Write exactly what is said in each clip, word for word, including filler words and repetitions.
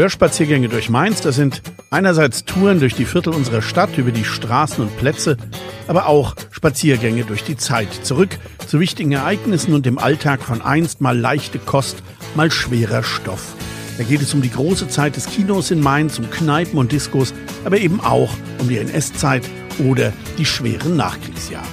Hörspaziergänge durch Mainz, das sind einerseits Touren durch die Viertel unserer Stadt, über die Straßen und Plätze, aber auch Spaziergänge durch die Zeit. Zurück zu wichtigen Ereignissen und dem Alltag von einst, mal leichte Kost, mal schwerer Stoff. Da geht es um die große Zeit des Kinos in Mainz, um Kneipen und Diskos, aber eben auch um die N S-Zeit oder die schweren Nachkriegsjahre.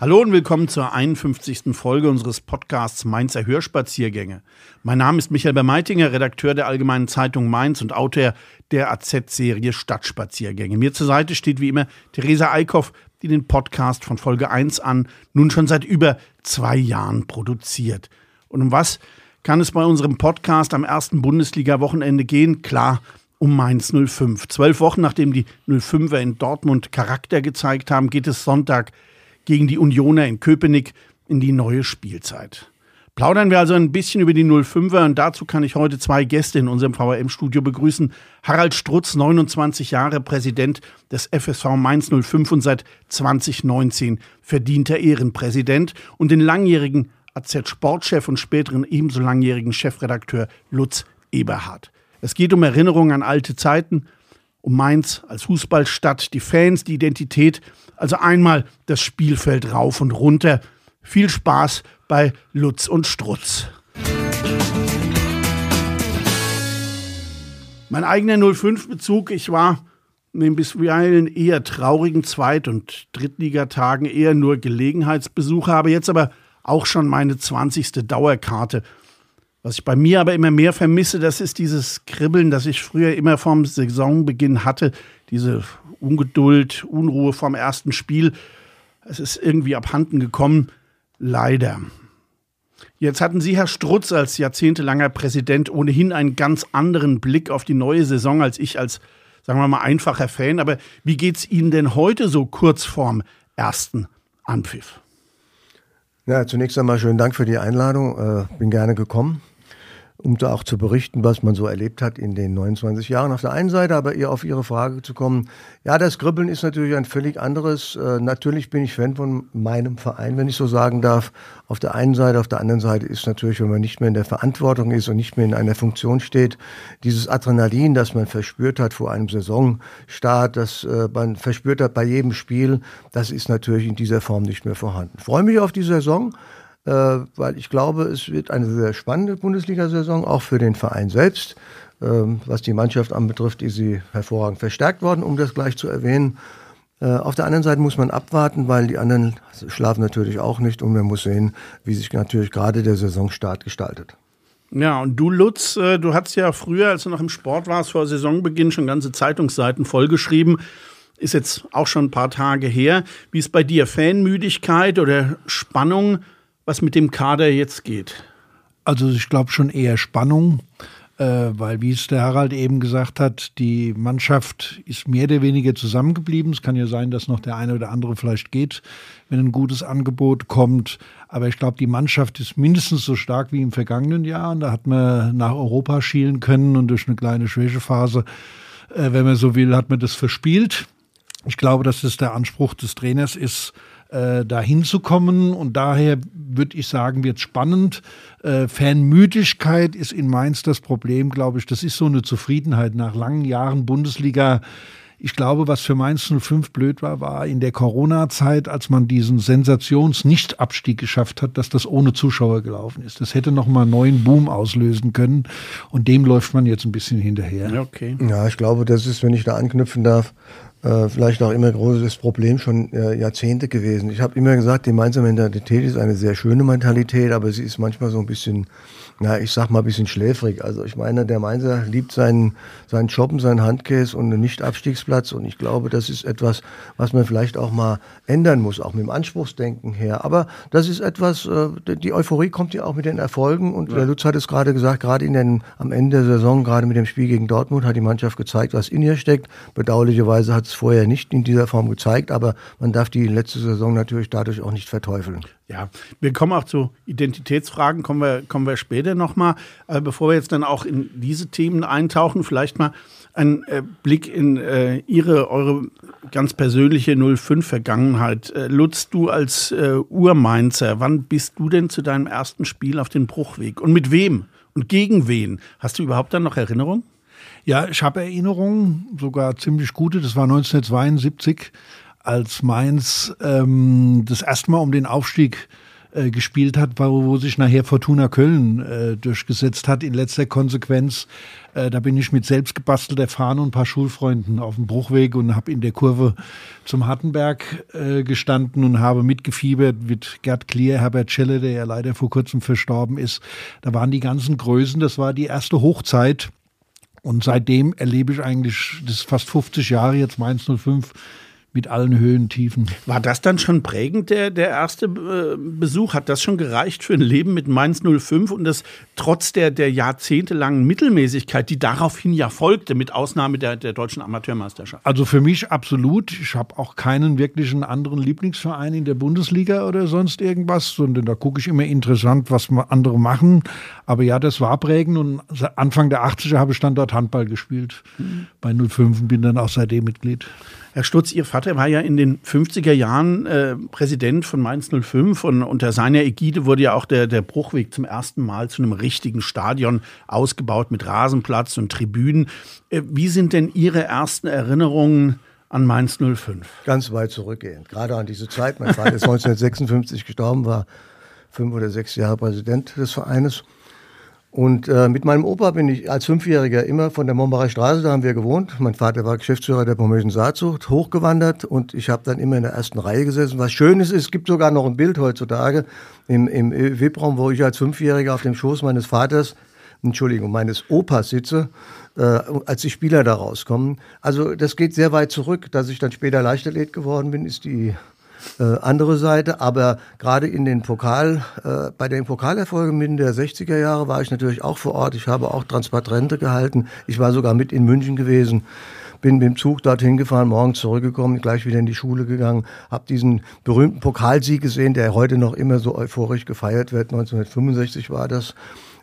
Hallo und willkommen zur einundfünfzigsten Folge unseres Podcasts Mainzer Hörspaziergänge. Mein Name ist Michael Bermeitinger, Redakteur der Allgemeinen Zeitung Mainz und Autor der A Z-Serie Stadtspaziergänge. Mir zur Seite steht wie immer Theresa Eickhoff, die den Podcast von Folge eins an nun schon seit über zwei Jahren produziert. Und um was kann es bei unserem Podcast am ersten Bundesliga-Wochenende gehen? Klar, um Mainz null fünf. Zwölf Wochen nachdem die null fünfer in Dortmund Charakter gezeigt haben, geht es Sonntag gegen die Unioner in Köpenick in die neue Spielzeit. Plaudern wir also ein bisschen über die null fünfer und dazu kann ich heute zwei Gäste in unserem V R M-Studio begrüßen. Harald Strutz, neunundzwanzig Jahre, Präsident des F S V Mainz null fünf und seit zwanzig neunzehn verdienter Ehrenpräsident, und den langjährigen A Z-Sportchef und späteren ebenso langjährigen Chefredakteur Lutz Eberhardt. Es geht um Erinnerungen an alte Zeiten, um Mainz als Fußballstadt, die Fans, die Identität, also einmal das Spielfeld rauf und runter. Viel Spaß bei Lutz und Strutz. Mein eigener null fünf-Bezug, ich war in den bisweilen eher traurigen Zweit- und Drittligatagen eher nur Gelegenheitsbesucher, habe jetzt aber auch schon meine zwanzigste Dauerkarte. Was ich bei mir aber immer mehr vermisse, das ist dieses Kribbeln, das ich früher immer vorm Saisonbeginn hatte. Diese Ungeduld, Unruhe vorm ersten Spiel. Es ist irgendwie abhanden gekommen. Leider. Jetzt hatten Sie, Herr Strutz, als jahrzehntelanger Präsident ohnehin einen ganz anderen Blick auf die neue Saison als ich als, sagen wir mal, einfacher Fan. Aber wie geht's Ihnen denn heute so kurz vorm ersten Anpfiff? Ja, zunächst einmal schönen Dank für die Einladung. Äh, bin gerne gekommen, um da auch zu berichten, was man so erlebt hat in den neunundzwanzig Jahren auf der einen Seite, aber eher auf Ihre Frage zu kommen. Ja, das Kribbeln ist natürlich ein völlig anderes. Äh, natürlich bin ich Fan von meinem Verein, wenn ich so sagen darf, auf der einen Seite. Auf der anderen Seite ist natürlich, wenn man nicht mehr in der Verantwortung ist und nicht mehr in einer Funktion steht, dieses Adrenalin, das man verspürt hat vor einem Saisonstart, das äh, man verspürt hat bei jedem Spiel, das ist natürlich in dieser Form nicht mehr vorhanden. Ich freue mich auf die Saison, weil ich glaube, es wird eine sehr spannende Bundesliga-Saison, auch für den Verein selbst. Was die Mannschaft anbetrifft, ist sie hervorragend verstärkt worden, um das gleich zu erwähnen. Auf der anderen Seite muss man abwarten, weil die anderen schlafen natürlich auch nicht und man muss sehen, wie sich natürlich gerade der Saisonstart gestaltet. Ja, und du, Lutz, du hast ja früher, als du noch im Sport warst, vor Saisonbeginn schon ganze Zeitungsseiten vollgeschrieben. Ist jetzt auch schon ein paar Tage her. Wie ist bei dir Fanmüdigkeit oder Spannung, was mit dem Kader jetzt geht? Also ich glaube schon eher Spannung, äh, weil, wie es der Harald eben gesagt hat, die Mannschaft ist mehr oder weniger zusammengeblieben. Es kann ja sein, dass noch der eine oder andere vielleicht geht, wenn ein gutes Angebot kommt. Aber ich glaube, die Mannschaft ist mindestens so stark wie im vergangenen Jahr. Und da hat man nach Europa schielen können und durch eine kleine Schwächephase, äh, wenn man so will, hat man das verspielt. Ich glaube, dass das der Anspruch des Trainers ist, da hinzukommen, und daher würde ich sagen, wird es spannend. Äh, Fanmüdigkeit ist in Mainz das Problem, glaube ich. Das ist so eine Zufriedenheit nach langen Jahren Bundesliga. Ich glaube, was für Mainz null fünf blöd war, war in der Corona-Zeit, als man diesen Sensations-Nicht-Abstieg geschafft hat, dass das ohne Zuschauer gelaufen ist. Das hätte nochmal einen neuen Boom auslösen können, und dem läuft man jetzt ein bisschen hinterher. Okay. Ja, ich glaube, das ist, wenn ich da anknüpfen darf, vielleicht auch immer großes Problem schon äh, Jahrzehnte gewesen. Ich habe immer gesagt, die Mainzer Mentalität ist eine sehr schöne Mentalität, aber sie ist manchmal so ein bisschen, na, ich sag mal ein bisschen schläfrig. Also ich meine, der Mainzer liebt seinen, seinen Job, seinen Handkäse und einen Nicht-Abstiegsplatz, und ich glaube, das ist etwas, was man vielleicht auch mal ändern muss, auch mit dem Anspruchsdenken her. Aber das ist etwas, äh, die Euphorie kommt ja auch mit den Erfolgen, und ja, der Lutz hat es gerade gesagt, gerade in den, am Ende der Saison, gerade mit dem Spiel gegen Dortmund, hat die Mannschaft gezeigt, was in ihr steckt. Bedauerlicherweise hat es vorher nicht in dieser Form gezeigt, aber man darf die letzte Saison natürlich dadurch auch nicht verteufeln. Ja, wir kommen auch zu Identitätsfragen, kommen wir, kommen wir später nochmal. Äh, bevor wir jetzt dann auch in diese Themen eintauchen, vielleicht mal einen äh, Blick in äh, Ihre, eure ganz persönliche null fünf-Vergangenheit. Äh, Lutz, du als äh, Urmainzer, wann bist du denn zu deinem ersten Spiel auf den Bruchweg? Und mit wem? Und gegen wen? Hast du überhaupt dann noch Erinnerungen? Ja, ich habe Erinnerungen, sogar ziemlich gute. Das war neunzehnhundertzweiundsiebzig, als Mainz ähm, das erste Mal um den Aufstieg äh, gespielt hat, wo, wo sich nachher Fortuna Köln äh, durchgesetzt hat. In letzter Konsequenz, äh, da bin ich mit selbst gebastelter Fahne und ein paar Schulfreunden auf dem Bruchweg und habe in der Kurve zum Hattenberg äh, gestanden und habe mitgefiebert mit Gerd Klier, Herbert Schelle, der ja leider vor kurzem verstorben ist. Da waren die ganzen Größen, das war die erste Hochzeit. Und seitdem erlebe ich eigentlich, das ist fast fünfzig Jahre jetzt Mainz null fünf mit allen Höhen, Tiefen. War das dann schon prägend, der, der erste äh, Besuch? Hat das schon gereicht für ein Leben mit Mainz null fünf und das trotz der, der jahrzehntelangen Mittelmäßigkeit, die daraufhin ja folgte, mit Ausnahme der, der deutschen Amateurmeisterschaft? Also für mich absolut. Ich habe auch keinen wirklichen anderen Lieblingsverein in der Bundesliga oder sonst irgendwas, sondern da gucke ich immer interessant, was andere machen. Aber ja, das war prägend und Anfang der achtziger habe ich dann dort Handball gespielt mhm. bei null fünf und bin dann auch seitdem Mitglied. Herr Strutz, Ihr Vater war ja in den fünfziger Jahren äh, Präsident von Mainz null fünf und unter seiner Ägide wurde ja auch der, der Bruchweg zum ersten Mal zu einem richtigen Stadion ausgebaut mit Rasenplatz und Tribünen. Äh, wie sind denn Ihre ersten Erinnerungen an Mainz null fünf? Ganz weit zurückgehend, gerade an diese Zeit. Mein Vater ist neunzehnhundertsechsundfünfzig gestorben, war fünf oder sechs Jahre Präsident des Vereines. Und äh, mit meinem Opa bin ich als Fünfjähriger immer von der Mombacher Straße, da haben wir gewohnt. Mein Vater war Geschäftsführer der Pomerischen Saatzucht, hochgewandert und ich habe dann immer in der ersten Reihe gesessen. Was Schönes ist, es gibt sogar noch ein Bild heutzutage im, im Webraum, wo ich als Fünfjähriger auf dem Schoß meines Vaters, Entschuldigung, meines Opas sitze, äh, als die Spieler da rauskommen. Also das geht sehr weit zurück. Dass ich dann später Leichtathlet geworden bin, ist die Äh, andere Seite, aber gerade in den Pokal, äh, bei den Pokalerfolgen Mitte der sechziger Jahre war ich natürlich auch vor Ort. Ich habe auch Transparente gehalten. Ich war sogar mit in München gewesen, bin mit dem Zug dorthin gefahren, morgens zurückgekommen, gleich wieder in die Schule gegangen, habe diesen berühmten Pokalsieg gesehen, der heute noch immer so euphorisch gefeiert wird. neunzehnhundertfünfundsechzig war das.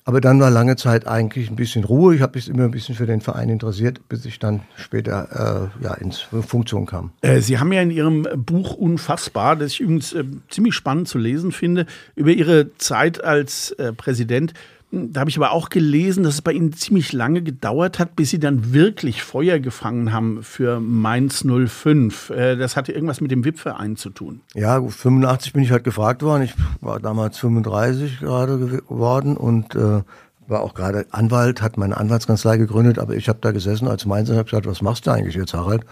Aber dann war lange Zeit eigentlich ein bisschen Ruhe. Ich habe mich immer ein bisschen für den Verein interessiert, bis ich dann später äh, ja, in Funktion kam. Äh, Sie haben ja in Ihrem Buch Unfassbar, das ich übrigens äh, ziemlich spannend zu lesen finde, über Ihre Zeit als äh, Präsident. Da habe ich aber auch gelesen, dass es bei Ihnen ziemlich lange gedauert hat, bis Sie dann wirklich Feuer gefangen haben für Mainz null fünf. Das hatte irgendwas mit dem W I P-Verein zu tun. Ja, fünfundachtzig bin ich halt gefragt worden. Ich war damals fünfunddreißig gerade geworden und äh, war auch gerade Anwalt, hat meine Anwaltskanzlei gegründet. Aber ich habe da gesessen als Mainzer und habe gesagt, was machst du eigentlich jetzt, Harald?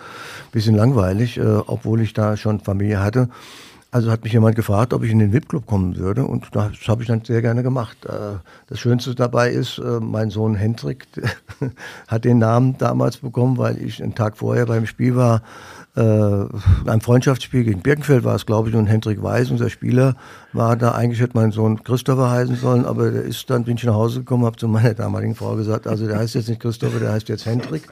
Bisschen langweilig, äh, obwohl ich da schon Familie hatte. Also hat mich jemand gefragt, ob ich in den W I P-Club kommen würde und das habe ich dann sehr gerne gemacht. Das Schönste dabei ist, mein Sohn Hendrik hat den Namen damals bekommen, weil ich einen Tag vorher beim Spiel war, einem Freundschaftsspiel gegen Birkenfeld war es, glaube ich, und Hendrik Weiß, unser Spieler, war da. Eigentlich hätte mein Sohn Christopher heißen sollen, aber der ist dann, bin ich nach Hause gekommen, habe zu meiner damaligen Frau gesagt, also der heißt jetzt nicht Christopher, der heißt jetzt Hendrik.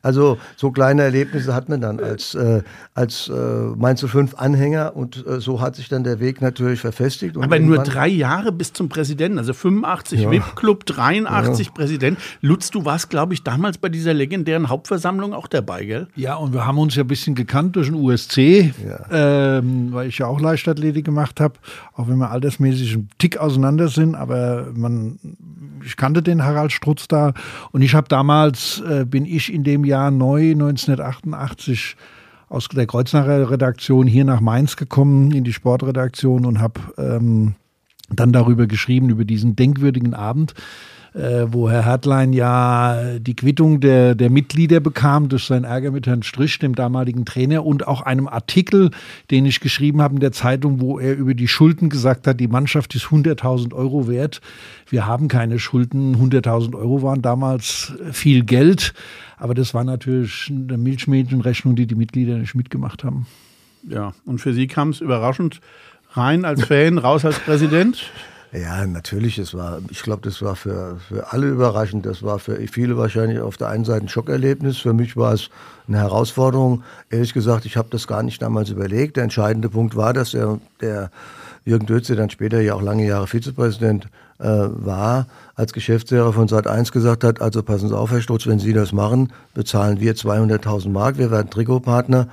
Also so kleine Erlebnisse hat man dann als, äh, als äh, Mainz null fünf Anhänger und äh, so hat sich dann der Weg natürlich verfestigt. Und aber nur drei Jahre bis zum Präsidenten, also fünfundachtzig ja. W I P-Club, dreiundachtzig ja. Präsident. Lutz, du warst, glaube ich, damals bei dieser legendären Hauptversammlung auch dabei, gell? Ja, und wir haben uns ja ein bisschen gekannt durch den U S C, ja. ähm, weil ich ja auch Leichtathletik gemacht habe, auch wenn wir altersmäßig einen Tick auseinander sind, aber man, ich kannte den Harald Strutz da und ich habe damals, äh, bin ich in dem Jahr Jahr neu, neunzehnhundertachtundachtzig aus der Kreuznacher Redaktion hier nach Mainz gekommen, in die Sportredaktion und habe ähm, dann darüber geschrieben, über diesen denkwürdigen Abend, äh, wo Herr Hertlein ja die Quittung der, der Mitglieder bekam durch seinen Ärger mit Herrn Strich, dem damaligen Trainer, und auch einem Artikel, den ich geschrieben habe in der Zeitung, wo er über die Schulden gesagt hat, die Mannschaft ist hunderttausend Euro wert. Wir haben keine Schulden. hunderttausend Euro waren damals viel Geld. Aber das war natürlich eine Milchmädchenrechnung, die die Mitglieder nicht mitgemacht haben. Ja, und für Sie kam es überraschend rein als Fan, raus als Präsident? Ja, natürlich. Es war, ich glaube, das war für, für alle überraschend. Das war für viele wahrscheinlich auf der einen Seite ein Schockerlebnis. Für mich war es eine Herausforderung. Ehrlich gesagt, ich habe das gar nicht damals überlegt. Der entscheidende Punkt war, dass der, der Jürgen Dötze dann später ja auch lange Jahre Vizepräsident äh, war, als Geschäftsführer von Sat eins gesagt hat, also passen Sie auf, Herr Strutz, wenn Sie das machen, bezahlen wir zweihunderttausend Mark, wir werden Trikotpartner.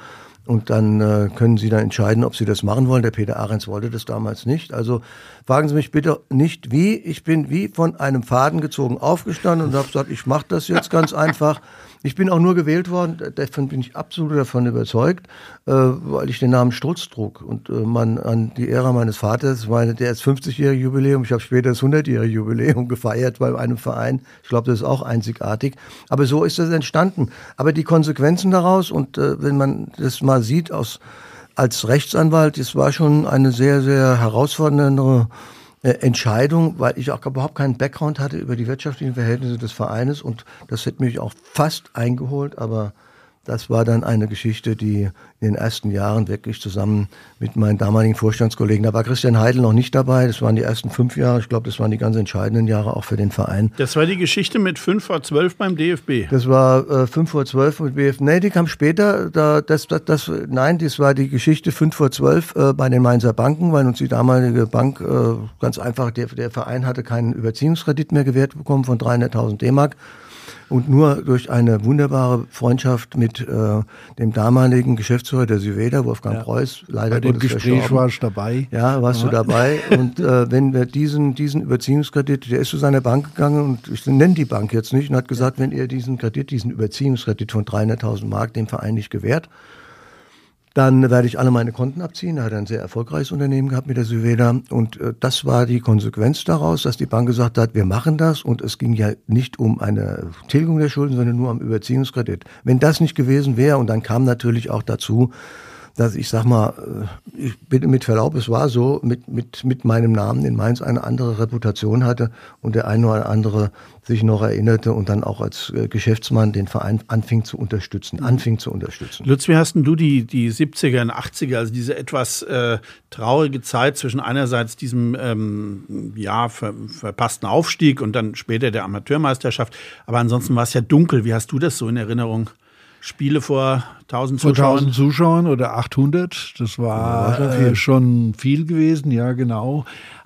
Und dann äh, können Sie dann entscheiden, ob Sie das machen wollen. Der Peter Ahrens wollte das damals nicht. Also fragen Sie mich bitte nicht wie. Ich bin wie von einem Faden gezogen aufgestanden und habe gesagt, ich mache das jetzt ganz einfach. Ich bin auch nur gewählt worden, davon bin ich absolut davon überzeugt, äh, weil ich den Namen Strutz trug. Und äh, man an die Ära meines Vaters, meine, der ist fünfzigjährige Jubiläum, ich habe später das hundertjährige Jubiläum gefeiert bei einem Verein. Ich glaube, das ist auch einzigartig. Aber so ist das entstanden. Aber die Konsequenzen daraus, und äh, wenn man das mal sieht aus, als Rechtsanwalt, das war schon eine sehr, sehr herausfordernde Entscheidung, weil ich auch überhaupt keinen Background hatte über die wirtschaftlichen Verhältnisse des Vereines, und das hätte mich auch fast eingeholt, aber das war dann eine Geschichte, die in den ersten Jahren wirklich zusammen mit meinen damaligen Vorstandskollegen, da war Christian Heidel noch nicht dabei, das waren die ersten fünf Jahre, ich glaube, das waren die ganz entscheidenden Jahre auch für den Verein. Das war die Geschichte mit fünf vor zwölf beim D F B? Das war äh, fünf vor zwölf mit D F B, nee, die kam später, da, das, das, das, nein, das war die Geschichte fünf vor zwölf äh, bei den Mainzer Banken, weil uns die damalige Bank, äh, ganz einfach, der, der Verein hatte keinen Überziehungskredit mehr gewährt bekommen von dreihunderttausend D-Mark. Und nur durch eine wunderbare Freundschaft mit äh, dem damaligen Geschäftsführer der Syveda, Wolfgang ja. Preuß, leider Gottes. Bei dem Gespräch war ich dabei. Ja, warst ja. du dabei. Und äh, wenn wir diesen, diesen Überziehungskredit, der ist zu seiner Bank gegangen, und ich nenne die Bank jetzt nicht, und hat gesagt, wenn ihr diesen Kredit, diesen Überziehungskredit von dreihunderttausend Mark dem Verein nicht gewährt, dann werde ich alle meine Konten abziehen. Da hat er ein sehr erfolgreiches Unternehmen gehabt mit der Syveda. Und äh, das war die Konsequenz daraus, dass die Bank gesagt hat, wir machen das. Und es ging ja nicht um eine Tilgung der Schulden, sondern nur am Überziehungskredit. Wenn das nicht gewesen wäre, und dann kam natürlich auch dazu, dass ich sag mal, ich bitte mit Verlaub, es war so, mit, mit, mit meinem Namen in Mainz eine andere Reputation hatte und der eine oder andere sich noch erinnerte und dann auch als Geschäftsmann den Verein anfing zu unterstützen, anfing zu unterstützen. Lutz, wie hast denn du die, die siebziger und achtziger, also diese etwas äh, traurige Zeit zwischen einerseits diesem ähm, ja, ver, verpassten Aufstieg und dann später der Amateurmeisterschaft, aber ansonsten war es ja dunkel. Wie hast du das so in Erinnerung? Spiele vor tausend Zuschauern? Vor tausend Zuschauern oder achthundert. Das war ja, äh, schon viel gewesen, ja, genau.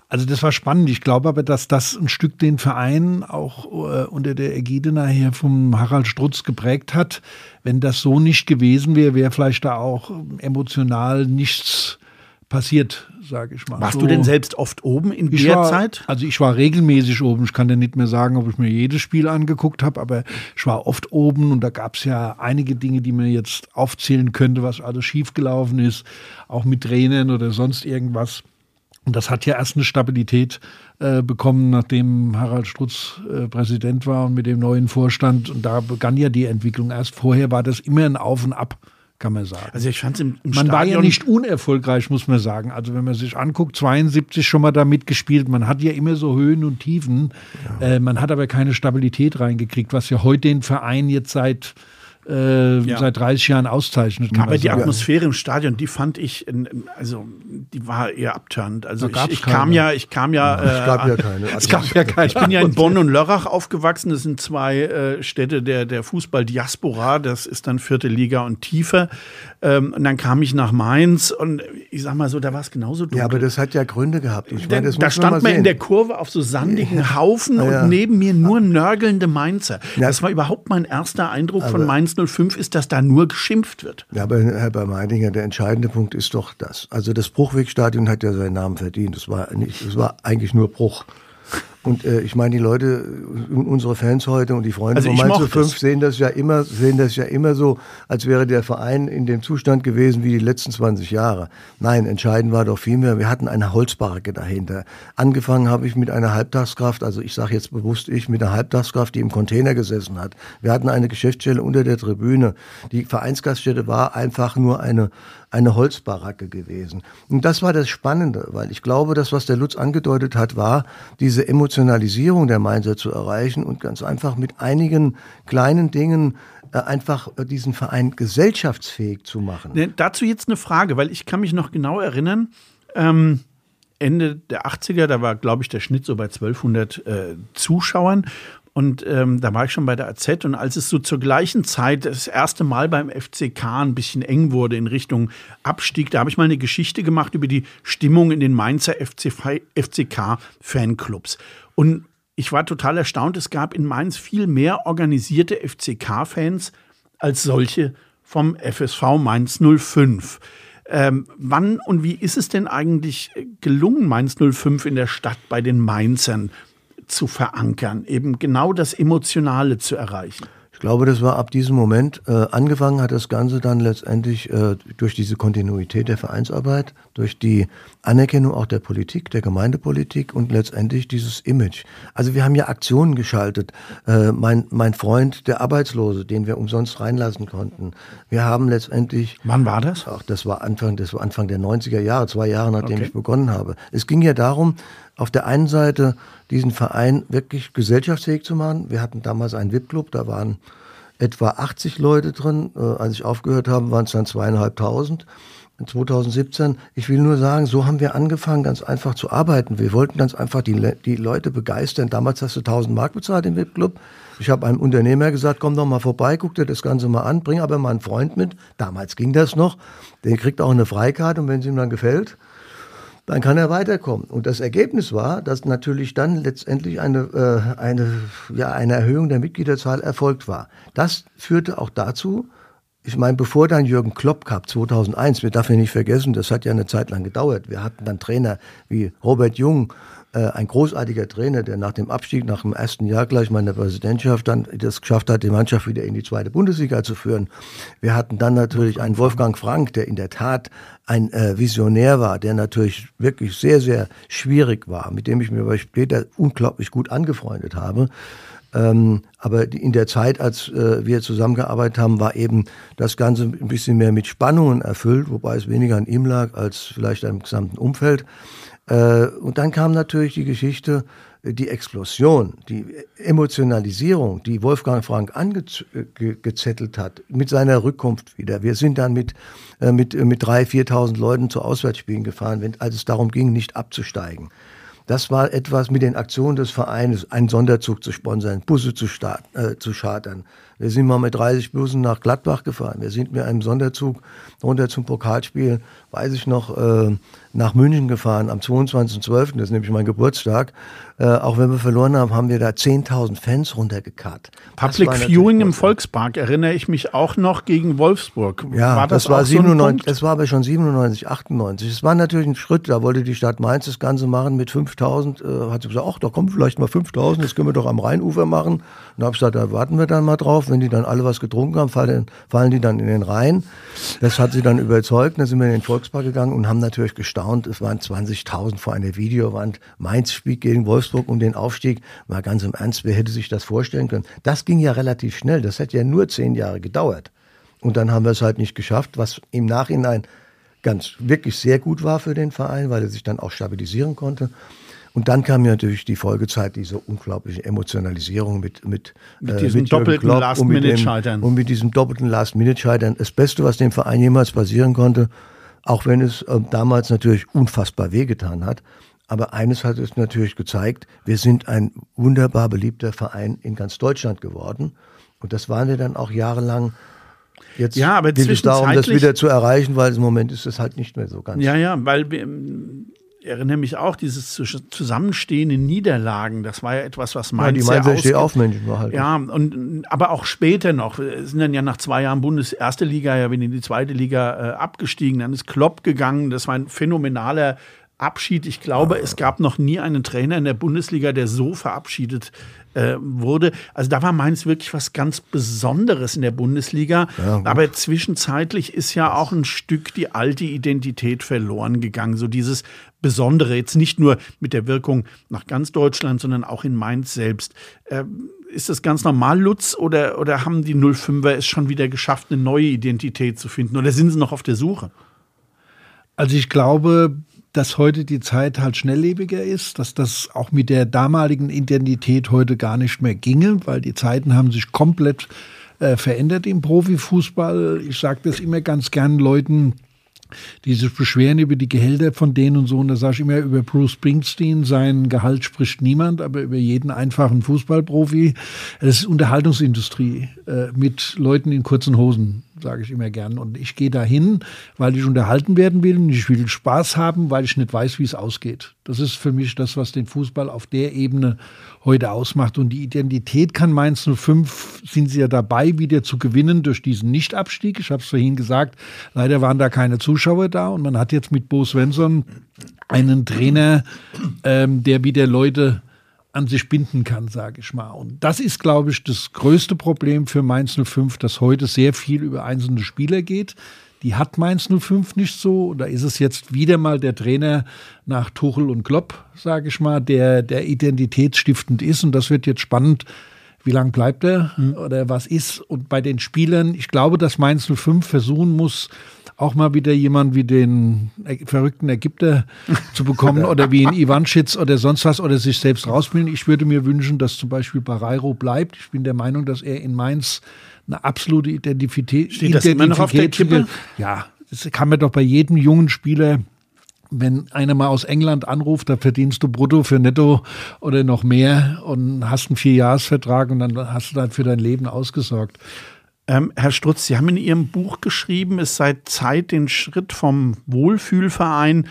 Also das war spannend. Ich glaube aber, dass das ein Stück den Verein auch äh, unter der Ägide nachher vom Harald Strutz geprägt hat. Wenn das so nicht gewesen wäre, wäre vielleicht da auch emotional nichts passiert, sage ich mal. Warst so, du denn selbst oft oben in der war, Zeit? Also ich war regelmäßig oben. Ich kann dir nicht mehr sagen, ob ich mir jedes Spiel angeguckt habe, aber ich war oft oben, und da gab es ja einige Dinge, die man jetzt aufzählen könnte, was alles schiefgelaufen ist, auch mit Trainern oder sonst irgendwas. Und das hat ja erst eine Stabilität äh, bekommen, nachdem Harald Strutz äh, Präsident war und mit dem neuen Vorstand. Und da begann ja die Entwicklung. Erst vorher war das immer ein Auf und Ab, kann man sagen. Also ich fand's im, im man Stadion war ja nicht unerfolgreich, muss man sagen. Also wenn man sich anguckt, zweiundsiebzig schon mal da mitgespielt. Man hat ja immer so Höhen und Tiefen. Ja. Äh, man hat aber keine Stabilität reingekriegt, was ja heute den Verein jetzt seit Äh, ja. seit dreißig Jahren auszeichnet. Aber die sagen. Atmosphäre im Stadion, die fand ich, also die war eher abtörend. Also ich, ich kam ja, ich kam ja, ja äh, es gab ja keine. Es gab ja keine. Ich bin ja in Bonn und Lörrach aufgewachsen. Das sind zwei äh, Städte der der Fußball-Diaspora. Das ist dann vierte Liga und tiefer. Ähm, und dann kam ich nach Mainz, und ich sag mal so, da war es genauso dunkel. Ja, aber das hat ja Gründe gehabt. Ich meine, das da muss stand man mal sehen. In der Kurve auf so sandigen ja. Haufen ja, ja. und neben mir nur nörgelnde Mainzer. Ja. Das war überhaupt mein erster Eindruck aber von Mainz null fünf ist, dass da nur geschimpft wird. Ja, aber Herr Bermeitinger, der entscheidende Punkt ist doch das. Also das Bruchwegstadion hat ja seinen Namen verdient. Das war nicht, das war eigentlich nur Bruch. Und äh, ich meine, die Leute, unsere Fans heute und die Freunde also von Mainz null fünf sehen das ja immer, sehen das ja immer so, als wäre der Verein in dem Zustand gewesen wie die letzten zwanzig Jahre. Nein, entscheidend war doch vielmehr, wir hatten eine Holzbaracke dahinter. Angefangen habe ich mit einer Halbtagskraft, also ich sage jetzt bewusst ich, mit einer Halbtagskraft, die im Container gesessen hat. Wir hatten eine Geschäftsstelle unter der Tribüne. Die Vereinsgaststätte war einfach nur eine, eine Holzbaracke gewesen. Und das war das Spannende, weil ich glaube, das, was der Lutz angedeutet hat, war, diese Emotionen Emotionalisierung der Mainzer zu erreichen und ganz einfach mit einigen kleinen Dingen äh, einfach äh, diesen Verein gesellschaftsfähig zu machen. Ne, dazu jetzt eine Frage, weil ich kann mich noch genau erinnern, ähm, Ende der achtziger, da war, glaube ich, der Schnitt so bei zwölfhundert äh, Zuschauern. Und ähm, da war ich schon bei der A Z, und als es so zur gleichen Zeit das erste Mal beim F C K ein bisschen eng wurde in Richtung Abstieg, da habe ich mal eine Geschichte gemacht über die Stimmung in den Mainzer F C K-Fanclubs. Und ich war total erstaunt, es gab in Mainz viel mehr organisierte F C K-Fans als solche vom F S V Mainz null fünf. Ähm, wann und wie ist es denn eigentlich gelungen, Mainz null fünf in der Stadt bei den Mainzern zu verankern, eben genau das Emotionale zu erreichen? Ich glaube, das war ab diesem Moment, äh, angefangen hat das Ganze dann letztendlich äh, durch diese Kontinuität der Vereinsarbeit, durch die Anerkennung auch der Politik, der Gemeindepolitik und letztendlich dieses Image. Also wir haben ja Aktionen geschaltet. Äh, mein, mein Freund, der Arbeitslose, den wir umsonst reinlassen konnten. Wir haben letztendlich... Wann war das? Ach, das war Anfang, das war Anfang der neunziger Jahre, zwei Jahre nachdem okay. ich begonnen habe. Es ging ja darum, auf der einen Seite diesen Verein wirklich gesellschaftsfähig zu machen. Wir hatten damals einen V I P-Club, da waren etwa achtzig Leute drin. Äh, als ich aufgehört habe, waren es dann zweieinhalbtausend in zweitausendsiebzehn. Ich will nur sagen, so haben wir angefangen, ganz einfach zu arbeiten. Wir wollten ganz einfach die, Le- die Leute begeistern. Damals hast du tausend Mark bezahlt im V I P-Club. Ich habe einem Unternehmer gesagt, komm doch mal vorbei, guck dir das Ganze mal an, bring aber mal einen Freund mit. Damals ging das noch. Der kriegt auch eine Freikarte und wenn es ihm dann gefällt, dann kann er weiterkommen. Und das Ergebnis war, dass natürlich dann letztendlich eine, äh, eine, ja, eine Erhöhung der Mitgliederzahl erfolgt war. Das führte auch dazu, ich meine, bevor dann Jürgen Klopp kam, zweitausendeins, wir dürfen nicht vergessen, das hat ja eine Zeit lang gedauert. Wir hatten dann Trainer wie Robert Jung, äh, ein großartiger Trainer, der nach dem Abstieg, nach dem ersten Jahr gleich meiner Präsidentschaft dann das geschafft hat, die Mannschaft wieder in die zweite Bundesliga zu führen. Wir hatten dann natürlich einen Wolfgang Frank, der in der Tat ein äh, Visionär war, der natürlich wirklich sehr, sehr schwierig war, mit dem ich mir aber später unglaublich gut angefreundet habe. Ähm, aber in der Zeit, als äh, wir zusammengearbeitet haben, war eben das Ganze ein bisschen mehr mit Spannungen erfüllt, wobei es weniger an ihm lag als vielleicht am gesamten Umfeld. Äh, und dann kam natürlich die Geschichte, die Explosion, die Emotionalisierung, die Wolfgang Frank angezettelt hat mit seiner Rückkunft wieder. Wir sind dann mit äh, mit mit dreitausend, viertausend Leuten zu Auswärtsspielen gefahren, wenn, als es darum ging, nicht abzusteigen. Das war etwas mit den Aktionen des Vereines, einen Sonderzug zu sponsern, Busse zu, starten, äh, zu chartern. Wir sind mal mit dreißig Bussen nach Gladbach gefahren. Wir sind mit einem Sonderzug runter zum Pokalspiel, weiß ich noch, äh, nach München gefahren am zweiundzwanzigsten zwölften, das ist nämlich mein Geburtstag. Äh, auch wenn wir verloren haben, haben wir da zehntausend Fans runtergekarrt. Public Viewing im Volkspark, erinnere ich mich auch noch, gegen Wolfsburg. Ja, war das, das, war auch siebenundneunzig, so ein das war aber schon siebenundneunzig, achtundneunzig. Es war natürlich ein Schritt, da wollte die Stadt Mainz das Ganze machen mit fünftausend. Äh, hat sie gesagt, ach, da kommen vielleicht mal fünftausend, das können wir doch am Rheinufer machen. Und da habe ich gesagt, da warten wir dann mal drauf. Wenn die dann alle was getrunken haben, fallen, fallen die dann in den Rhein. Das hat sie dann überzeugt. Dann sind wir in den Volkspark gegangen und haben natürlich gestaunt. Es waren zwanzigtausend vor einer Videowand. Mainz spielt gegen Wolfsburg um den Aufstieg. Mal ganz im Ernst, wer hätte sich das vorstellen können? Das ging ja relativ schnell. Das hätte ja nur zehn Jahre gedauert. Und dann haben wir es halt nicht geschafft, was im Nachhinein ganz wirklich sehr gut war für den Verein, weil er sich dann auch stabilisieren konnte. Und dann kam ja natürlich die Folgezeit, diese unglaubliche Emotionalisierung mit mit, mit diesem äh, mit doppelten Last-Minute-Scheitern. Und mit diesem doppelten Last-Minute-Scheitern. Das Beste, was dem Verein jemals passieren konnte, auch wenn es äh, damals natürlich unfassbar wehgetan hat. Aber eines hat es natürlich gezeigt, wir sind ein wunderbar beliebter Verein in ganz Deutschland geworden. Und das waren wir dann auch jahrelang. Jetzt ja, aber geht es darum, das wieder zu erreichen, weil im Moment ist es halt nicht mehr so ganz. Ja, ja, weil ich erinnere mich auch, dieses Zusammenstehen in Niederlagen, das war ja etwas, was Mainz ja, die Mainzer ja ausge- auf Menschen war halt. Ja, und, aber auch später noch, sind dann ja nach zwei Jahren Bundes erste Liga, ja, wenn in die zweite Liga äh, abgestiegen, dann ist Klopp gegangen, das war ein phänomenaler Abschied. Ich glaube, es gab noch nie einen Trainer in der Bundesliga, der so verabschiedet äh, wurde. Also da war Mainz wirklich was ganz Besonderes in der Bundesliga. Ja, aber zwischenzeitlich ist ja auch ein Stück die alte Identität verloren gegangen. So dieses Besondere, jetzt nicht nur mit der Wirkung nach ganz Deutschland, sondern auch in Mainz selbst. Ähm, ist das ganz normal, Lutz? Oder, oder haben die null fünfer es schon wieder geschafft, eine neue Identität zu finden? Oder sind sie noch auf der Suche? Also ich glaube, dass heute die Zeit halt schnelllebiger ist, dass das auch mit der damaligen Identität heute gar nicht mehr ginge, weil die Zeiten haben sich komplett äh, verändert im Profifußball. Ich sage das immer ganz gern Leuten, die sich beschweren über die Gehälter von denen und so. Und da sage ich immer, über Bruce Springsteen, sein Gehalt spricht niemand, aber über jeden einfachen Fußballprofi. Das ist Unterhaltungsindustrie äh, mit Leuten in kurzen Hosen. sage ich immer gern. Und ich gehe dahin, weil ich unterhalten werden will und ich will Spaß haben, weil ich nicht weiß, wie es ausgeht. Das ist für mich das, was den Fußball auf der Ebene heute ausmacht. Und die Identität kann Mainz null fünf, sind sie ja dabei, wieder zu gewinnen durch diesen Nichtabstieg. Ich habe es vorhin gesagt, leider waren da keine Zuschauer da. Und man hat jetzt mit Bo Svensson einen Trainer, ähm, der wieder Leute an sich binden kann, sage ich mal. Und das ist, glaube ich, das größte Problem für Mainz null fünf, dass heute sehr viel über einzelne Spieler geht. Die hat Mainz null fünf nicht so. Da ist es jetzt wieder mal der Trainer nach Tuchel und Klopp, sage ich mal, der, der identitätsstiftend ist. Und das wird jetzt spannend. Wie lange bleibt er mhm. oder was ist? Und bei den Spielern, ich glaube, dass Mainz null fünf versuchen muss, auch mal wieder jemanden wie den verrückten Ägypter zu bekommen oder wie in Iwanschitz oder sonst was oder sich selbst rausspielen. Ich würde mir wünschen, dass zum Beispiel Barreiro bleibt. Ich bin der Meinung, dass er in Mainz eine absolute Identität... Steht das immer noch auf der Kippe? Ja, das kann man doch bei jedem jungen Spieler... Wenn einer mal aus England anruft, da verdienst du brutto für netto oder noch mehr und hast einen Vierjahresvertrag und dann hast du dann für dein Leben ausgesorgt. Ähm, Herr Strutz, Sie haben in Ihrem Buch geschrieben, es sei Zeit, den Schritt vom Wohlfühlverein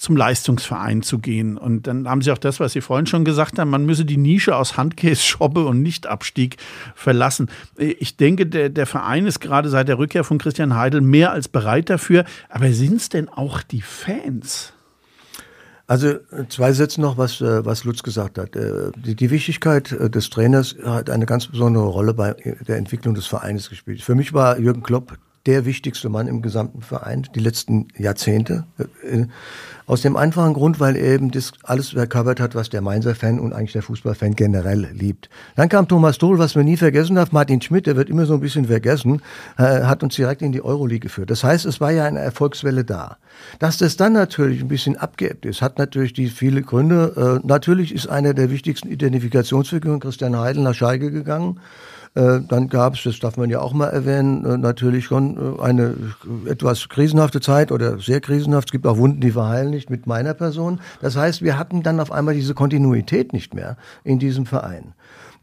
zum Leistungsverein zu gehen. Und dann haben Sie auch das, was Sie vorhin schon gesagt haben, man müsse die Nische aus Handkäse, Schobbe und Nichtabstieg verlassen. Ich denke, der, der Verein ist gerade seit der Rückkehr von Christian Heidel mehr als bereit dafür. Aber sind es denn auch die Fans? Also zwei Sätze noch, was, was Lutz gesagt hat. Die, die Wichtigkeit des Trainers hat eine ganz besondere Rolle bei der Entwicklung des Vereins gespielt. Für mich war Jürgen Klopp der wichtigste Mann im gesamten Verein, die letzten Jahrzehnte. Aus dem einfachen Grund, weil er eben das alles verkörpert hat, was der Mainzer-Fan und eigentlich der Fußballfan generell liebt. Dann kam Thomas Tuchel, was man nie vergessen darf, Martin Schmidt, der wird immer so ein bisschen vergessen, äh, hat uns direkt in die Euroleague geführt. Das heißt, es war ja eine Erfolgswelle da. Dass das dann natürlich ein bisschen abgeebbt ist, hat natürlich die viele Gründe. Äh, natürlich ist einer der wichtigsten Identifikationsfiguren Christian Heidel nach Schalke gegangen. Dann gab es, das darf man ja auch mal erwähnen, natürlich schon eine etwas krisenhafte Zeit oder sehr krisenhaft. Es gibt auch Wunden, die verheilen nicht mit meiner Person. Das heißt, wir hatten dann auf einmal diese Kontinuität nicht mehr in diesem Verein.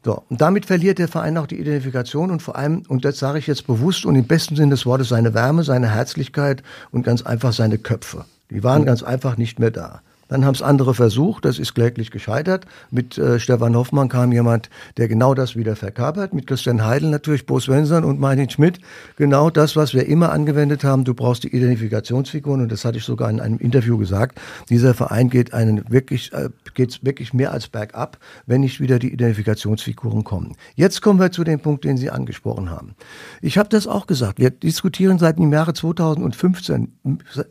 So, und damit verliert der Verein auch die Identifikation und vor allem, und das sage ich jetzt bewusst und im besten Sinne des Wortes, seine Wärme, seine Herzlichkeit und ganz einfach seine Köpfe. Die waren ganz einfach nicht mehr da. Dann haben es andere versucht, das ist kläglich gescheitert. Mit äh, Stefan Hoffmann kam jemand, der genau das wieder verkörpert. Mit Christian Heidel natürlich, Bo Svensson und Martin Schmidt. Genau das, was wir immer angewendet haben. Du brauchst die Identifikationsfiguren und das hatte ich sogar in einem Interview gesagt. Dieser Verein geht einen wirklich, äh, geht's wirklich mehr als bergab, wenn nicht wieder die Identifikationsfiguren kommen. Jetzt kommen wir zu dem Punkt, den Sie angesprochen haben. Ich habe das auch gesagt. Wir diskutieren seit dem Jahre zweitausendfünfzehn,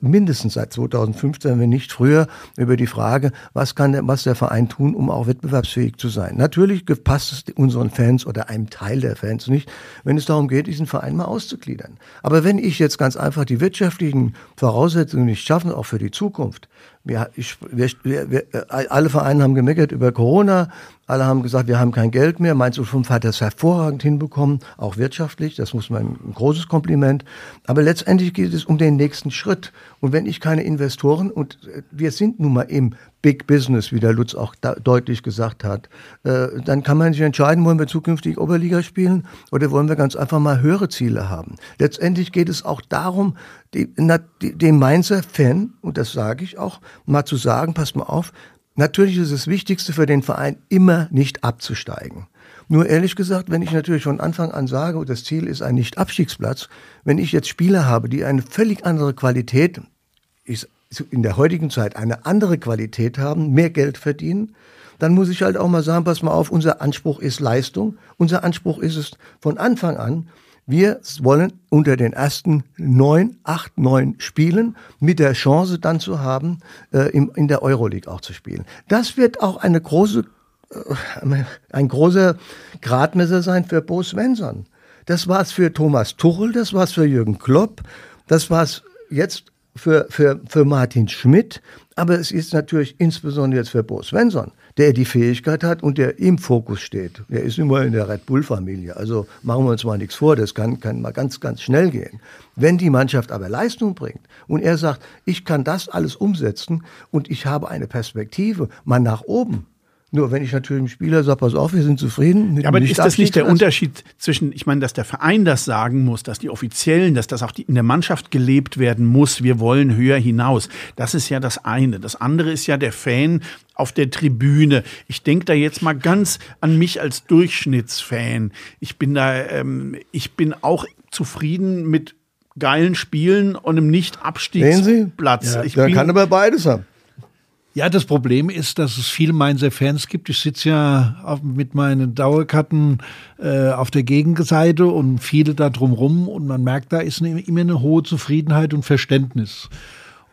mindestens seit zweitausendfünfzehn, wenn nicht früher, über die Frage, was kann der, was der Verein tun, um auch wettbewerbsfähig zu sein. Natürlich passt es unseren Fans oder einem Teil der Fans nicht, wenn es darum geht, diesen Verein mal auszugliedern. Aber wenn ich jetzt ganz einfach die wirtschaftlichen Voraussetzungen nicht schaffe, auch für die Zukunft, wir, ich, wir, wir, alle Vereine haben gemeckert über Corona, alle haben gesagt, wir haben kein Geld mehr. Mainz null fünf hat das hervorragend hinbekommen, auch wirtschaftlich, das muss man, ein großes Kompliment. Aber letztendlich geht es um den nächsten Schritt. Und wenn ich keine Investoren, und wir sind nun mal im Big Business, wie der Lutz auch da deutlich gesagt hat, äh, dann kann man sich entscheiden, wollen wir zukünftig Oberliga spielen oder wollen wir ganz einfach mal höhere Ziele haben. Letztendlich geht es auch darum, die, na, die, dem Mainzer-Fan, und das sage ich auch, mal zu sagen, passt mal auf, natürlich ist das Wichtigste für den Verein, immer nicht abzusteigen. Nur ehrlich gesagt, wenn ich natürlich von Anfang an sage, das Ziel ist ein Nicht-Abstiegsplatz, wenn ich jetzt Spieler habe, die eine völlig andere Qualität, ich, in der heutigen Zeit eine andere Qualität haben, mehr Geld verdienen, dann muss ich halt auch mal sagen, pass mal auf, unser Anspruch ist Leistung, unser Anspruch ist es von Anfang an, wir wollen unter den ersten neun, acht, neun spielen, mit der Chance dann zu haben, äh, im, in der Euroleague auch zu spielen. Das wird auch eine große, äh, ein großer Gradmesser sein für Bo Svensson. Das war's für Thomas Tuchel, das war's für Jürgen Klopp, das war's jetzt für, für, für Martin Schmidt, aber es ist natürlich insbesondere jetzt für Bo Svensson, der die Fähigkeit hat und der im Fokus steht. Der ist immer in der Red Bull-Familie, also machen wir uns mal nichts vor, das kann, kann mal ganz, ganz schnell gehen. Wenn die Mannschaft aber Leistung bringt und er sagt, ich kann das alles umsetzen und ich habe eine Perspektive, mal nach oben, Nur wenn ich natürlich dem Spieler sage, pass auf, wir sind zufrieden. Ja, aber ist das nicht der Unterschied zwischen, ich meine, dass der Verein das sagen muss, dass die Offiziellen, dass das auch die, in der Mannschaft gelebt werden muss, wir wollen höher hinaus. Das ist ja das eine. Das andere ist ja der Fan auf der Tribüne. Ich denke da jetzt mal ganz an mich als Durchschnittsfan. Ich bin da, ähm, ich bin auch zufrieden mit geilen Spielen und einem Nicht-Abstiegsplatz. Ja, der kann aber beides haben. Ja, das Problem ist, dass es viele Mainzer Fans gibt. Ich sitze ja auf, mit meinen Dauerkarten äh, auf der Gegenseite und viele da drumrum. Und man merkt, da ist eine, immer eine hohe Zufriedenheit und Verständnis.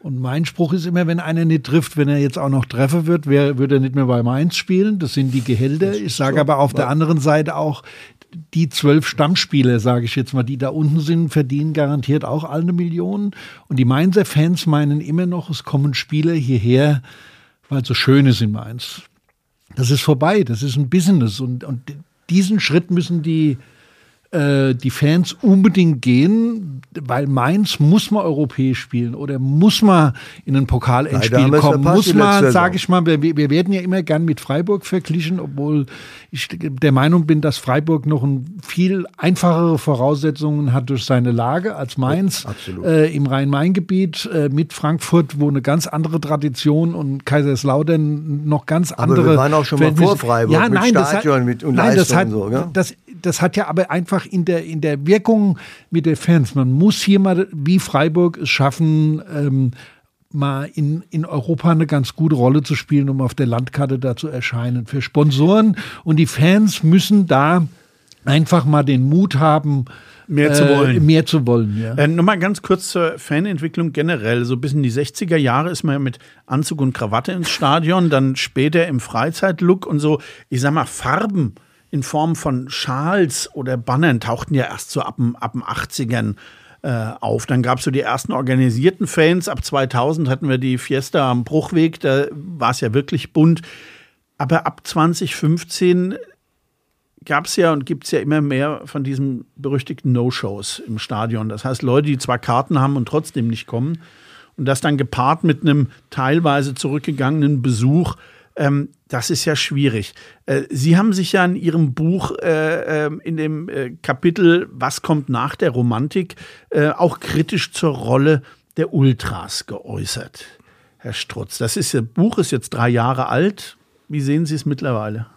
Und mein Spruch ist immer, wenn einer nicht trifft, wenn er jetzt auch noch treffen wird, wer, würde er nicht mehr bei Mainz spielen. Das sind die Gehälter. Ich sage aber auf der anderen Seite auch, die zwölf Stammspieler, sage ich jetzt mal, die da unten sind, verdienen garantiert auch alle eine Million. Und die Mainzer Fans meinen immer noch, es kommen Spieler hierher, weil es so schön ist in Mainz. Das ist vorbei, das ist ein Business. Und, und diesen Schritt müssen die, äh, die Fans unbedingt gehen, weil Mainz muss mal europäisch spielen oder muss mal in ein Pokalendspiel kommen. Muss mal, sage ich mal, wir, wir werden ja immer gern mit Freiburg verglichen, obwohl ich der Meinung bin, dass Freiburg noch ein viel einfachere Voraussetzungen hat durch seine Lage als Mainz äh, im Rhein-Main-Gebiet äh, mit Frankfurt, wo eine ganz andere Tradition und Kaiserslautern noch ganz andere. Aber wir waren auch schon mal vor Freiburg ja, mit nein, Stadion hat, mit und nein, Leistung das hat, und so. Ja? Das, das hat ja aber einfach in der, in der Wirkung mit den Fans, man muss hier mal wie Freiburg es schaffen, ähm, mal in, in Europa eine ganz gute Rolle zu spielen, um auf der Landkarte da zu erscheinen für Sponsoren. Und die Fans müssen da einfach mal den Mut haben, mehr zu wollen. Äh, mehr zu wollen ja. äh, Nochmal ganz kurz zur Fanentwicklung generell. So bis in die sechziger Jahre ist man ja mit Anzug und Krawatte ins Stadion, dann später im Freizeitlook und so, ich sag mal, Farben in Form von Schals oder Bannern tauchten ja erst so ab den achtzigern auf. Dann gab es so die ersten organisierten Fans. Ab zweitausend hatten wir die Fiesta am Bruchweg. Da war es ja wirklich bunt. Aber ab zwanzig fünfzehn gab es ja und gibt es ja immer mehr von diesen berüchtigten No-Shows im Stadion. Das heißt, Leute, die zwar Karten haben und trotzdem nicht kommen. Und das dann gepaart mit einem teilweise zurückgegangenen Besuch. Ähm, das ist ja schwierig. Äh, Sie haben sich ja in Ihrem Buch, äh, äh, in dem äh, Kapitel Was kommt nach der Romantik, äh, auch kritisch zur Rolle der Ultras geäußert, Herr Strutz. Das ist, das Buch ist jetzt drei Jahre alt. Wie sehen Sie es mittlerweile?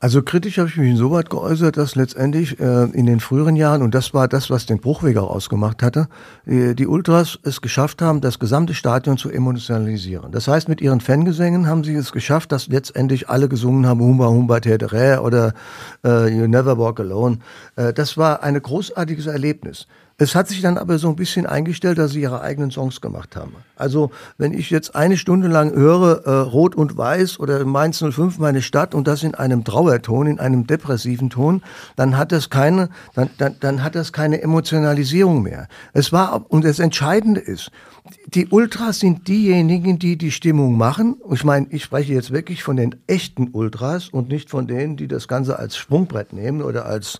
Also kritisch habe ich mich insoweit geäußert, dass letztendlich äh, in den früheren Jahren, und das war das, was den Bruchweg auch ausgemacht hatte, äh, die Ultras es geschafft haben, das gesamte Stadion zu emotionalisieren. Das heißt, mit ihren Fangesängen haben sie es geschafft, dass letztendlich alle gesungen haben, Humba Humba Tedere oder äh, You Never Walk Alone. Äh, das war ein großartiges Erlebnis. Es hat sich dann aber so ein bisschen eingestellt, dass sie ihre eigenen Songs gemacht haben. Also wenn ich jetzt eine Stunde lang höre, äh, Rot und Weiß oder Mainz null fünf, meine Stadt, und das in einem Trauerton, in einem depressiven Ton, dann hat das keine, dann, dann, dann hat das keine Emotionalisierung mehr. Es war, und das Entscheidende ist, die Ultras sind diejenigen, die die Stimmung machen. Ich meine, ich spreche jetzt wirklich von den echten Ultras und nicht von denen, die das Ganze als Sprungbrett nehmen oder als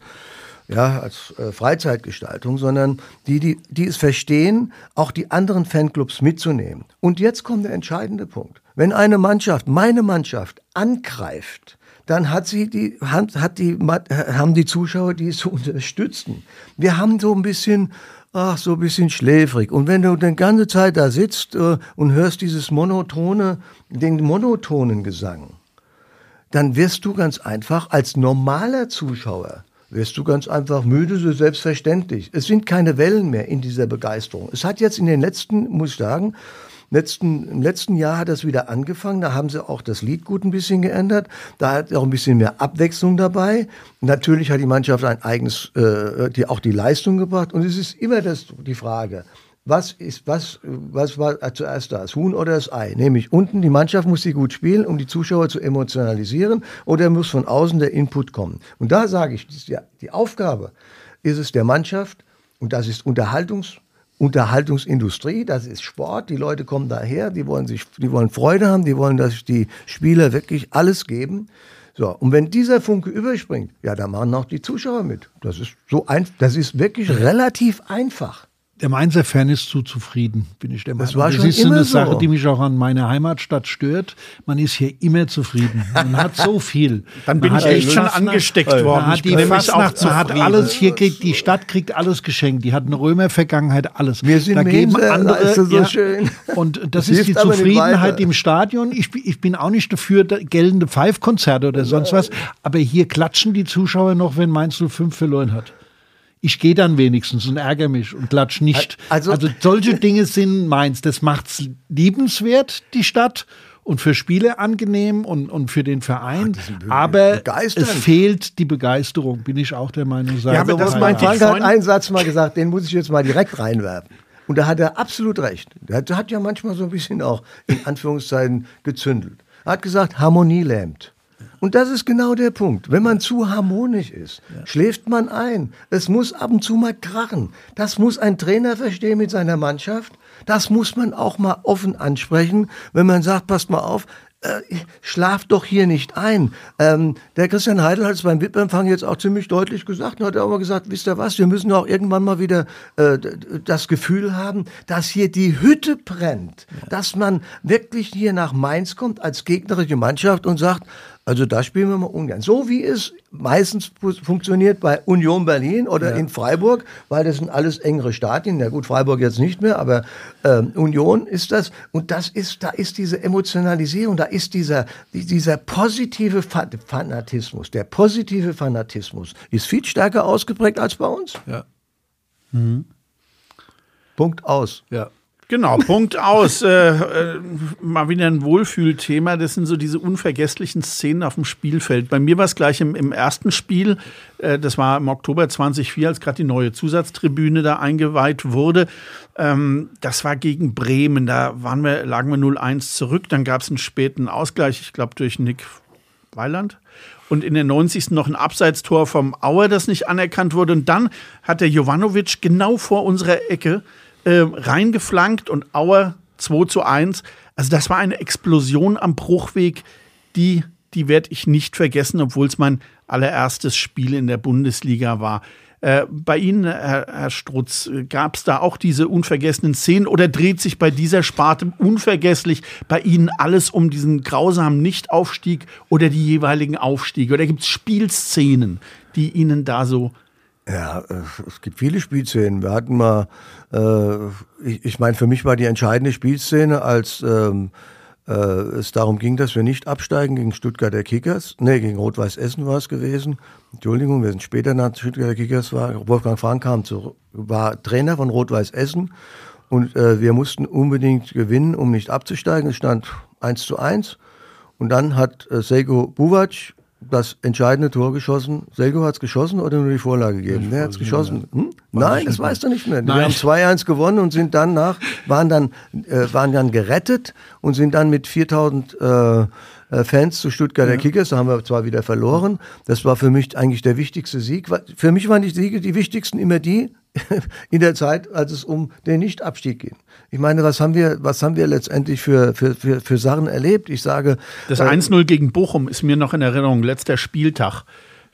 Ja, als äh, Freizeitgestaltung, sondern die, die, die es verstehen, auch die anderen Fanclubs mitzunehmen. Und jetzt kommt der entscheidende Punkt. Wenn eine Mannschaft, meine Mannschaft, angreift, dann hat sie die, hat, hat die, haben die Zuschauer, die es zu unterstützen. Wir haben so ein bisschen, ach, so ein bisschen schläfrig. Und wenn du die ganze Zeit da sitzt äh, und hörst dieses monotone, den monotonen Gesang, dann wirst du ganz einfach als normaler Zuschauer wirst du ganz einfach müde, so selbstverständlich. Es sind keine Wellen mehr in dieser Begeisterung. Es hat jetzt in den letzten, muss ich sagen, letzten, im letzten Jahr hat das wieder angefangen. Da haben sie auch das Lied gut ein bisschen geändert. Da hat auch ein bisschen mehr Abwechslung dabei. Natürlich hat die Mannschaft ein eigenes, äh, die, auch die Leistung gebracht. Und es ist immer das, die Frage, was ist, was, was war zuerst da, das Huhn oder das Ei? Nämlich unten, die Mannschaft muss sie gut spielen, um die Zuschauer zu emotionalisieren, oder muss von außen der Input kommen? Und da sage ich, die Aufgabe ist es der Mannschaft, und das ist Unterhaltungs, Unterhaltungsindustrie, das ist Sport, die Leute kommen daher, die wollen sich, die wollen Freude haben, die wollen, dass die Spieler wirklich alles geben. So, und wenn dieser Funke überspringt, ja, dann machen auch die Zuschauer mit. Das ist so ein, das ist wirklich relativ einfach. Der Mainzer Fan ist zu zufrieden, bin ich der Meinung. Das war schon immer so. Das ist eine Sache, die mich auch an meiner Heimatstadt stört. Man ist hier immer zufrieden. Man hat so viel. Dann bin ich echt schon angesteckt worden. Man hat die Fastnacht, man hat alles hier kriegt, die Stadt kriegt alles geschenkt. Die hat eine Römervergangenheit, alles. Wir sind da geben andere, ist das so ja, schön. Und das, das ist die Zufriedenheit im Stadion. Ich, ich bin auch nicht dafür geltende Pfeifkonzerte oder sonst was. Aber hier klatschen die Zuschauer noch, wenn Mainz null fünf verloren hat. Ich gehe dann wenigstens und ärgere mich und klatsch nicht. Also, also solche Dinge sind meins. Das macht's liebenswert, die Stadt, und für Spiele angenehm und, und für den Verein. Ach, aber es fehlt die Begeisterung, bin ich auch der Meinung. Ja, aber das mein Frank hat einen Satz mal gesagt, den muss ich jetzt mal direkt reinwerfen. Und da hat er absolut recht. Der hat, der hat ja manchmal so ein bisschen auch in Anführungszeichen gezündelt. Er hat gesagt, Harmonie lähmt. Und das ist genau der Punkt. Wenn man zu harmonisch ist, ja, schläft man ein. Es muss ab und zu mal krachen. Das muss ein Trainer verstehen mit seiner Mannschaft. Das muss man auch mal offen ansprechen, wenn man sagt, passt mal auf, äh, schlaft doch hier nicht ein. Ähm, der Christian Heidel hat es beim W I P-Empfang jetzt auch ziemlich deutlich gesagt. Und hat auch mal gesagt, wisst ihr was, wir müssen auch irgendwann mal wieder äh, das Gefühl haben, dass hier die Hütte brennt. Ja. Dass man wirklich hier nach Mainz kommt als gegnerische Mannschaft und sagt, also da spielen wir mal ungern. So wie es meistens funktioniert bei Union Berlin oder ja, in Freiburg, weil das sind alles engere Stadien. Na gut, Freiburg jetzt nicht mehr, aber äh, Union ist das. Und das ist, da ist diese Emotionalisierung, da ist dieser, dieser positive Fanatismus. Der positive Fanatismus ist viel stärker ausgeprägt als bei uns. Ja. Mhm. Punkt aus. Ja. Genau, Punkt aus. Äh, äh, mal wieder ein Wohlfühlthema. Das sind so diese unvergesslichen Szenen auf dem Spielfeld. Bei mir war es gleich im, im ersten Spiel. Äh, das war im Oktober zweitausendvier, als gerade die neue Zusatztribüne da eingeweiht wurde. Ähm, das war gegen Bremen. Da waren wir, lagen wir null eins zurück. Dann gab es einen späten Ausgleich, ich glaube durch Nick Weiland. Und in der neunzigsten noch ein Abseitstor vom Auer, das nicht anerkannt wurde. Und dann hat der Jovanovic genau vor unserer Ecke Äh, reingeflankt und Auer zwei zu eins. Also das war eine Explosion am Bruchweg, die, die werde ich nicht vergessen, obwohl es mein allererstes Spiel in der Bundesliga war. Äh, bei Ihnen, Herr, Herr Strutz, gab es da auch diese unvergessenen Szenen oder dreht sich bei dieser Sparte unvergesslich bei Ihnen alles um diesen grausamen Nichtaufstieg oder die jeweiligen Aufstiege? Oder gibt es Spielszenen, die Ihnen da so... Ja, es gibt viele Spielszenen. Wir hatten mal, äh, ich, ich meine, für mich war die entscheidende Spielszene, als ähm, äh, es darum ging, dass wir nicht absteigen gegen Stuttgarter Kickers. Nee, gegen Rot-Weiß-Essen war es gewesen. Entschuldigung, wir sind später nach Stuttgarter Kickers. War, Wolfgang Frank kam zu, war Trainer von Rot-Weiß-Essen und äh, wir mussten unbedingt gewinnen, um nicht abzusteigen. Es stand eins zu eins und dann hat äh, Sejko Buvac das entscheidende Tor geschossen. Selko hat es geschossen oder nur die Vorlage gegeben? Der hat es geschossen. Hm? Nein, das weißt du nicht mehr. Nein. Wir haben zwei eins gewonnen und sind dann nach, waren dann, äh, waren dann gerettet und sind dann mit viertausend äh, Fans zu Stuttgarter ja, Kickers. Da haben wir zwar wieder verloren. Das war für mich eigentlich der wichtigste Sieg. Für mich waren die Siege die wichtigsten immer die in der Zeit, als es um den Nichtabstieg ging. Ich meine, was haben wir, was haben wir letztendlich für, für, für, für Sachen erlebt? Ich sage, das äh, eins null gegen Bochum ist mir noch in Erinnerung. Letzter Spieltag.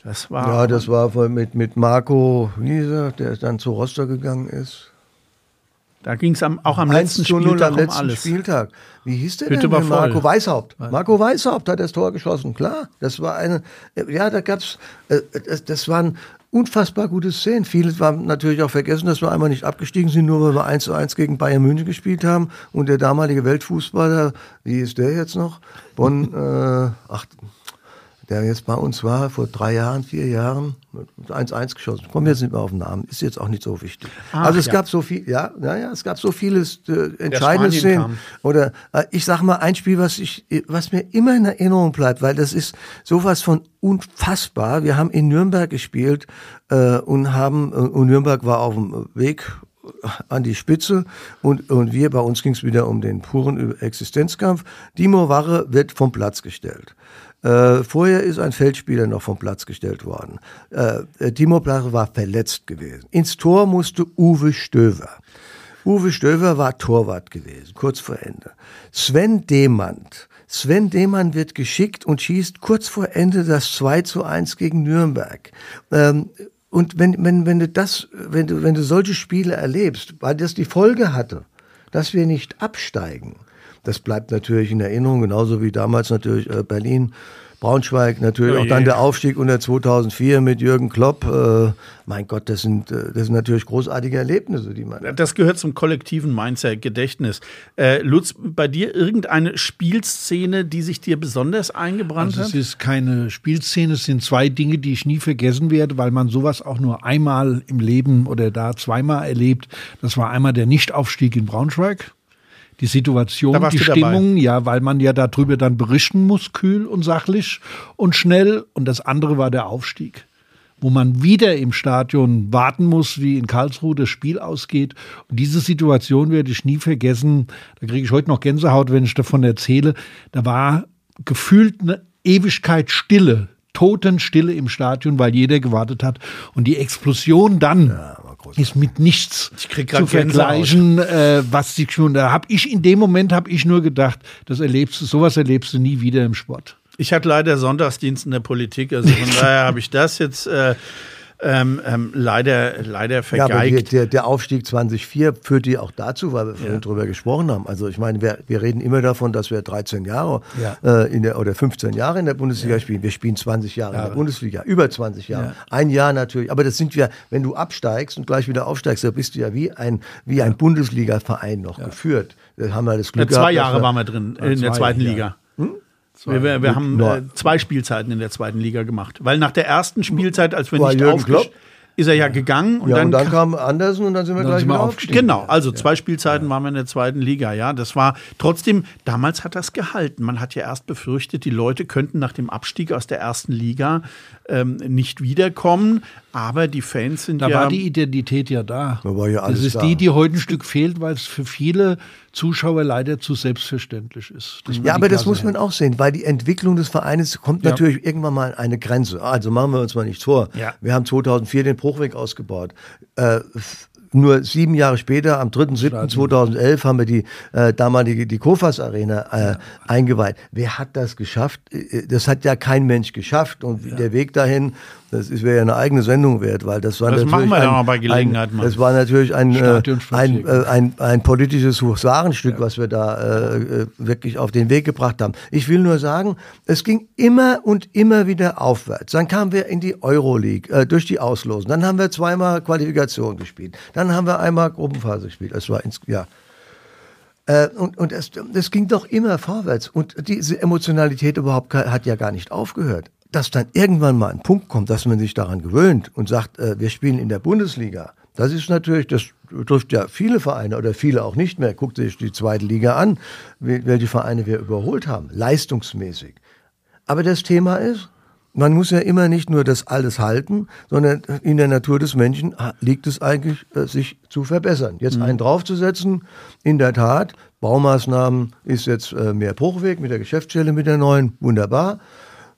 Das war ja, das war mit, mit Marco Nieser, der dann zu Rostock gegangen ist. Da ging es auch am letzten Spieltag am um letzten alles. Spieltag. Wie hieß der Hütte denn? War voll. Marco Weishaupt. Marco Weishaupt hat das Tor geschossen, klar. Das war eine, ja, da gab's, äh, das, das waren unfassbar gute Szenen. Viele haben natürlich auch vergessen, dass wir einmal nicht abgestiegen sind, nur weil wir eins zu eins gegen Bayern München gespielt haben und der damalige Weltfußballer, wie ist der jetzt noch? Bonn, äh, ach, der jetzt bei uns war, vor drei Jahren, vier Jahren, eins eins geschossen. Kommen wir jetzt nicht mehr auf den Namen, ist jetzt auch nicht so wichtig. Ach, also es ja. gab so viel, ja, naja, es gab so vieles äh, entscheidende Szenen. Oder äh, ich sag mal ein Spiel, was ich, was mir immer in Erinnerung bleibt, weil das ist sowas von unfassbar. Wir haben in Nürnberg gespielt äh, und haben, und Nürnberg war auf dem Weg an die Spitze und, und wir, bei uns ging es wieder um den puren Existenzkampf. Dimo Warre wird vom Platz gestellt. Äh, vorher ist ein Feldspieler noch vom Platz gestellt worden. Äh, Timo Blache war verletzt gewesen. Ins Tor musste Uwe Stöver. Uwe Stöver war Torwart gewesen, kurz vor Ende. Sven Demand. Sven Demand wird geschickt und schießt kurz vor Ende das zwei zu eins gegen Nürnberg. Ähm, Und wenn, wenn, wenn du das, wenn du, wenn du solche Spiele erlebst, weil das die Folge hatte, dass wir nicht absteigen, das bleibt natürlich in Erinnerung, genauso wie damals natürlich äh, Berlin, Braunschweig natürlich, oh auch dann der Aufstieg unter zweitausendvier mit Jürgen Klopp. Äh, mein Gott, das sind, das sind natürlich großartige Erlebnisse, die man hat. Das gehört zum kollektiven Mainzer Gedächtnis. Äh, Lutz, bei dir irgendeine Spielszene, die sich dir besonders eingebrannt hat? Also es ist keine Spielszene, es sind zwei Dinge, die ich nie vergessen werde, weil man sowas auch nur einmal im Leben oder da zweimal erlebt. Das war einmal der Nichtaufstieg in Braunschweig. Die Situation, die Stimmung, dabei. Ja, weil man ja darüber dann berichten muss, kühl und sachlich und schnell. Und das andere war der Aufstieg, wo man wieder im Stadion warten muss, wie in Karlsruhe das Spiel ausgeht. Und diese Situation werde ich nie vergessen. Da kriege ich heute noch Gänsehaut, wenn ich davon erzähle. Da war gefühlt eine Ewigkeit Stille, Totenstille im Stadion, weil jeder gewartet hat. Und die Explosion dann... Ja. Ist mit nichts zu vergleichen, äh, was die schon da habe. Ich in dem Moment habe ich nur gedacht, das erlebst du, sowas erlebst du nie wieder im Sport. Ich hatte leider Sonntagsdienst in der Politik, also von daher habe ich das jetzt äh, ähm, ähm, leider leider vergeigt. Ja, aber die, der, der Aufstieg zweitausendvier führte ja auch dazu, weil wir vorhin ja. drüber gesprochen haben. Also ich meine, wir, wir reden immer davon, dass wir dreizehn Jahre ja. äh, in der oder fünfzehn Jahre in der Bundesliga ja. spielen. Wir spielen zwanzig Jahre ja. in der Bundesliga, über zwanzig Jahre. Ja. Ein Jahr natürlich, aber das sind wir, wenn du absteigst und gleich wieder aufsteigst, da bist du ja wie ein, wie ein Bundesliga-Verein noch ja. geführt. Da haben wir das Glück ja, zwei gehabt, Jahre wir, waren wir drin in, in der zweiten Jahr. Liga. Hm? Wir, wir, wir haben äh, zwei Spielzeiten in der zweiten Liga gemacht, weil nach der ersten Spielzeit, als wir war nicht aufgestiegen, ist er ja gegangen. Und ja, dann, und dann kam Andersen und dann sind wir dann gleich sind wir wieder aufgestiegen. Genau, also zwei Spielzeiten ja. waren wir in der zweiten Liga. Ja, das war trotzdem, damals hat das gehalten. Man hat ja erst befürchtet, die Leute könnten nach dem Abstieg aus der ersten Liga ähm, nicht wiederkommen. Aber die Fans sind da ja... Da war die Identität ja da. Da war ja alles das ist da. Die, die heute ein Stück fehlt, weil es für viele Zuschauer leider zu selbstverständlich ist. Ja, aber das muss man auch sehen, weil die Entwicklung des Vereines kommt ja. natürlich irgendwann mal an eine Grenze. Also machen wir uns mal nichts vor. Ja. Wir haben zweitausendvier den Bruchweg ausgebaut. Äh, nur sieben Jahre später, am dritter siebter zweitausendelf, haben wir die äh, damalige die Kofas Arena äh, ja. eingeweiht. Wer hat das geschafft? Das hat ja kein Mensch geschafft. Und ja. der Weg dahin... Das wäre ja eine eigene Sendung wert, weil das war das natürlich machen wir ein, bei Gelegenheit, ein, das war natürlich ein, äh, ein, äh, ein, ein politisches Husarenstück, ja. was wir da äh, wirklich auf den Weg gebracht haben. Ich will nur sagen, es ging immer und immer wieder aufwärts. Dann kamen wir in die Euroleague äh, durch die Auslosen. Dann haben wir zweimal Qualifikation gespielt. Dann haben wir einmal Gruppenphase gespielt. Das war ins, ja. Und, und es, das ging doch immer vorwärts. Und diese Emotionalität überhaupt hat ja gar nicht aufgehört. Dass dann irgendwann mal ein Punkt kommt, dass man sich daran gewöhnt und sagt, äh, wir spielen in der Bundesliga. Das ist natürlich, das trifft ja viele Vereine oder viele auch nicht mehr. Guckt sich die zweite Liga an, welche Vereine wir überholt haben, leistungsmäßig. Aber das Thema ist, man muss ja immer nicht nur das alles halten, sondern in der Natur des Menschen liegt es eigentlich, äh, sich zu verbessern. Jetzt mhm. einen draufzusetzen, in der Tat, Baumaßnahmen ist jetzt äh, mehr Bruchweg mit der Geschäftsstelle, mit der neuen, wunderbar.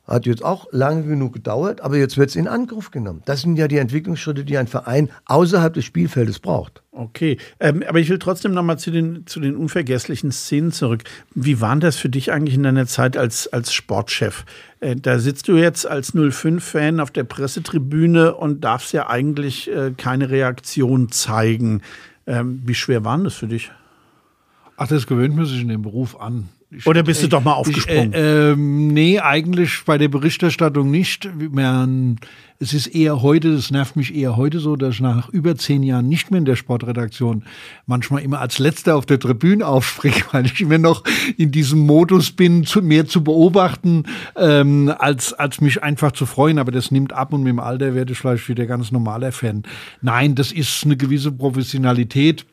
Hat jetzt auch lange genug gedauert, aber jetzt wird es in Angriff genommen. Das sind ja die Entwicklungsschritte, die ein Verein außerhalb des Spielfeldes braucht. Okay, ähm, aber ich will trotzdem noch mal zu den, zu den unvergesslichen Szenen zurück. Wie war das für dich eigentlich in deiner Zeit als, als Sportchef? Äh, da sitzt du jetzt als null fünf Fan auf der Pressetribüne und darfst ja eigentlich äh, keine Reaktion zeigen. Ähm, wie schwer war das für dich? Ach, das gewöhnt man sich in dem Beruf an. Ich, Oder bist du doch mal aufgesprungen? Ich, äh, äh, nee, eigentlich bei der Berichterstattung nicht. Man, es ist eher heute, das nervt mich eher heute so, dass ich nach über zehn Jahren nicht mehr in der Sportredaktion manchmal immer als Letzter auf der Tribüne aufspringe, weil ich immer noch in diesem Modus bin, zu, mehr zu beobachten, ähm, als, als mich einfach zu freuen. Aber das nimmt ab und mit dem Alter werde ich vielleicht wieder ganz normaler Fan. Nein, das ist eine gewisse Professionalität.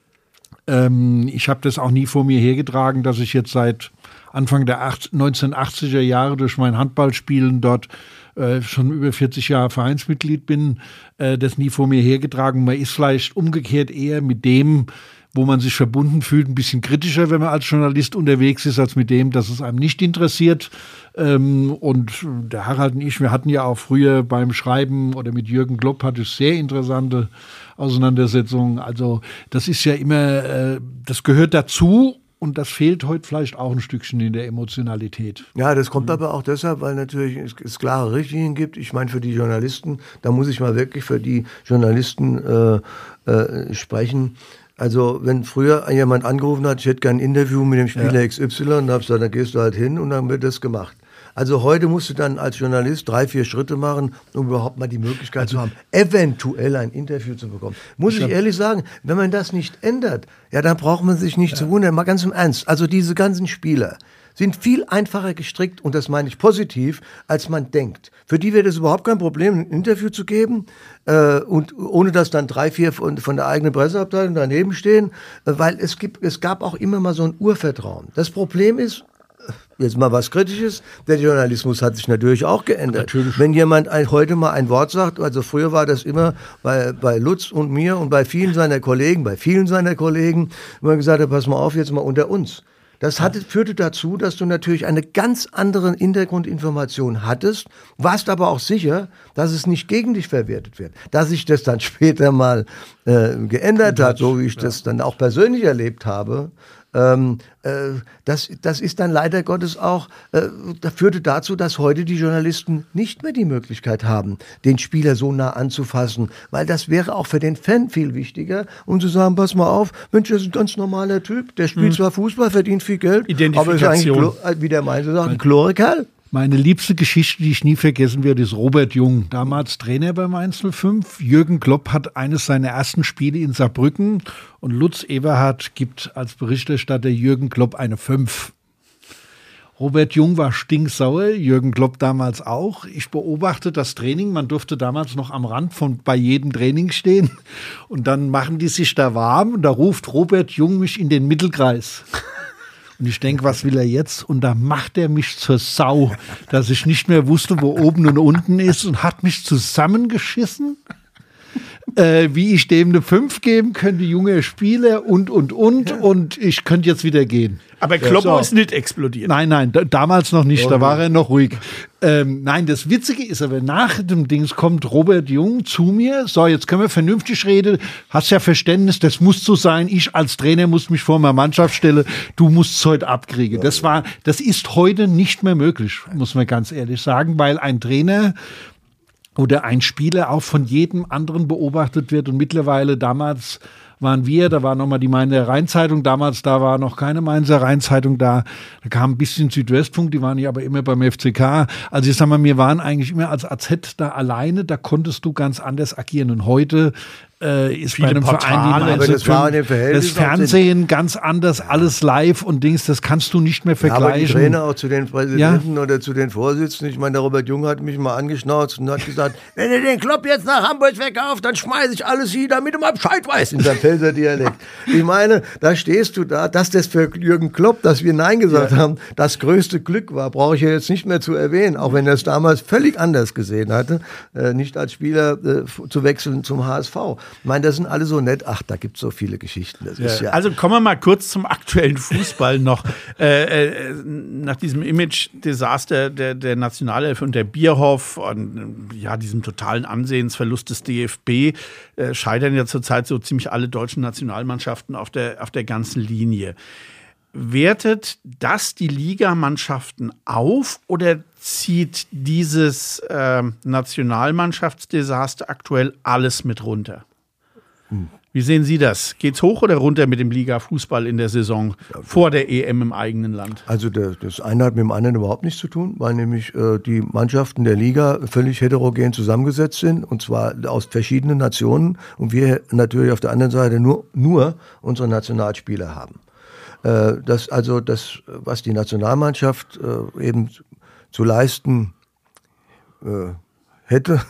Ähm, ich habe das auch nie vor mir hergetragen, dass ich jetzt seit Anfang der neunzehnhundertachtziger Jahre durch mein Handballspielen dort äh, schon über vierzig Jahre Vereinsmitglied bin, äh, das nie vor mir hergetragen. Man ist vielleicht umgekehrt eher mit dem, wo man sich verbunden fühlt, ein bisschen kritischer, wenn man als Journalist unterwegs ist, als mit dem, dass es einem nicht interessiert. Ähm, und der Harald und ich, wir hatten ja auch früher beim Schreiben oder mit Jürgen Klopp hatte ich sehr interessante Auseinandersetzungen. Also das ist ja immer, äh, das gehört dazu. Und das fehlt heute vielleicht auch ein Stückchen in der Emotionalität. Ja, das kommt mhm. aber auch deshalb, weil natürlich es, es klare Richtlinien gibt. Ich meine, für die Journalisten, da muss ich mal wirklich für die Journalisten äh, äh, sprechen. Also wenn früher jemand angerufen hat, ich hätte gern ein Interview mit dem Spieler ja. X Y, dann habe ich gesagt, dann gehst du halt hin und dann wird das gemacht. Also heute musst du dann als Journalist drei, vier Schritte machen, um überhaupt mal die Möglichkeit also zu haben, eventuell ein Interview zu bekommen. Muss ich, ich ehrlich sagen, wenn man das nicht ändert, ja, dann braucht man sich nicht ja. zu wundern. Mal ganz im Ernst, also diese ganzen Spieler sind viel einfacher gestrickt, und das meine ich positiv, als man denkt. Für die wäre das überhaupt kein Problem, ein Interview zu geben, äh, und ohne dass dann drei, vier von, von der eigenen Presseabteilung daneben stehen, weil es gibt, es gab auch immer mal so ein Urvertrauen. Das Problem ist, jetzt mal was Kritisches, der Journalismus hat sich natürlich auch geändert. Natürlich. Wenn jemand ein, heute mal ein Wort sagt, also früher war das immer bei, bei Lutz und mir und bei vielen seiner Kollegen, bei vielen seiner Kollegen, wo man gesagt hat, pass mal auf, jetzt mal unter uns. Das hatte, führte dazu, dass du natürlich eine ganz andere Hintergrundinformation hattest, warst aber auch sicher, dass es nicht gegen dich verwertet wird. Dass sich das dann später mal äh, geändert hat, so wie ich ja. das dann auch persönlich erlebt habe, ähm, äh, das, das ist dann leider Gottes auch, äh, das führte dazu, dass heute die Journalisten nicht mehr die Möglichkeit haben, den Spieler so nah anzufassen, weil das wäre auch für den Fan viel wichtiger, um zu sagen, pass mal auf, Mensch, das ist ein ganz normaler Typ, der spielt mhm. zwar Fußball, verdient viel Geld, aber ist eigentlich, wie der Mainzer sagt, ein Chlorikerl. Meine liebste Geschichte, die ich nie vergessen werde, ist Robert Jung, damals Trainer bei Mainz null fünf. Jürgen Klopp hat eines seiner ersten Spiele in Saarbrücken und Lutz Eberhardt gibt als Berichterstatter Jürgen Klopp eine fünf. Robert Jung war stinksauer, Jürgen Klopp damals auch. Ich beobachte das Training, man durfte damals noch am Rand von bei jedem Training stehen und dann machen die sich da warm und da ruft Robert Jung mich in den Mittelkreis. Und ich denke, was will er jetzt? Und da macht er mich zur Sau, dass ich nicht mehr wusste, wo oben und unten ist und hat mich zusammengeschissen, äh, wie ich dem eine fünf geben könnte, junger Spieler und, und, und. Ja. Und ich könnte jetzt wieder gehen. Aber Klopp ja, so. ist nicht explodiert. Nein, nein, da, damals noch nicht, oh, da war ja. er noch ruhig. Ähm, nein, das Witzige ist aber, nach dem Dings kommt Robert Jung zu mir, so, jetzt können wir vernünftig reden, hast ja Verständnis, das muss so sein, ich als Trainer muss mich vor meiner Mannschaft stellen, du musst es heute abkriegen. Das war, das ist heute nicht mehr möglich, muss man ganz ehrlich sagen, weil ein Trainer oder ein Spieler auch von jedem anderen beobachtet wird und mittlerweile damals waren wir, da war nochmal die Mainzer Rheinzeitung, damals da war noch keine Mainzer Rheinzeitung da, da kam ein bisschen Südwestfunk, die waren ja aber immer beim F C K, also ich sag mal, wir waren eigentlich immer als A Z da alleine, da konntest du ganz anders agieren und heute äh, ist Viele bei einem Portale, Verein, die das, war in dem das Fernsehen ganz anders, alles live und Dings, das kannst du nicht mehr vergleichen. Ja, aber die Trainer auch zu den Präsidenten ja? oder zu den Vorsitzenden, ich meine, der Robert Jung hat mich mal angeschnauzt und hat gesagt, wenn ihr den Klopp jetzt nach Hamburg verkauft, dann schmeiße ich alles hier, damit du mal Bescheid weißt, in seinem Pfälzer Dialekt. Ich meine, da stehst du da, dass das für Jürgen Klopp, dass wir Nein gesagt ja. haben, das größte Glück war, brauche ich ja jetzt nicht mehr zu erwähnen, auch wenn er es damals völlig anders gesehen hatte, äh, nicht als Spieler äh, zu wechseln zum H S V. Ich meine, das sind alle so nett. Ach, da gibt es so viele Geschichten. Das ja. Ist ja also kommen wir mal kurz zum aktuellen Fußball noch. Äh, äh, nach diesem Image-Desaster der, der Nationalelf und der Bierhoff und ja, diesem totalen Ansehensverlust des D F B äh, scheitern ja zurzeit so ziemlich alle deutschen Nationalmannschaften auf der, auf der ganzen Linie. Wertet das die Ligamannschaften auf oder zieht dieses äh, Nationalmannschaftsdesaster aktuell alles mit runter? Hm. Wie sehen Sie das? Geht's hoch oder runter mit dem Liga-Fußball in der Saison vor der E M im eigenen Land? Also das eine hat mit dem anderen überhaupt nichts zu tun, weil nämlich äh, die Mannschaften der Liga völlig heterogen zusammengesetzt sind und zwar aus verschiedenen Nationen und wir natürlich auf der anderen Seite nur, nur unsere Nationalspieler haben. Äh, das, also das, was die Nationalmannschaft äh, eben zu leisten äh, hätte,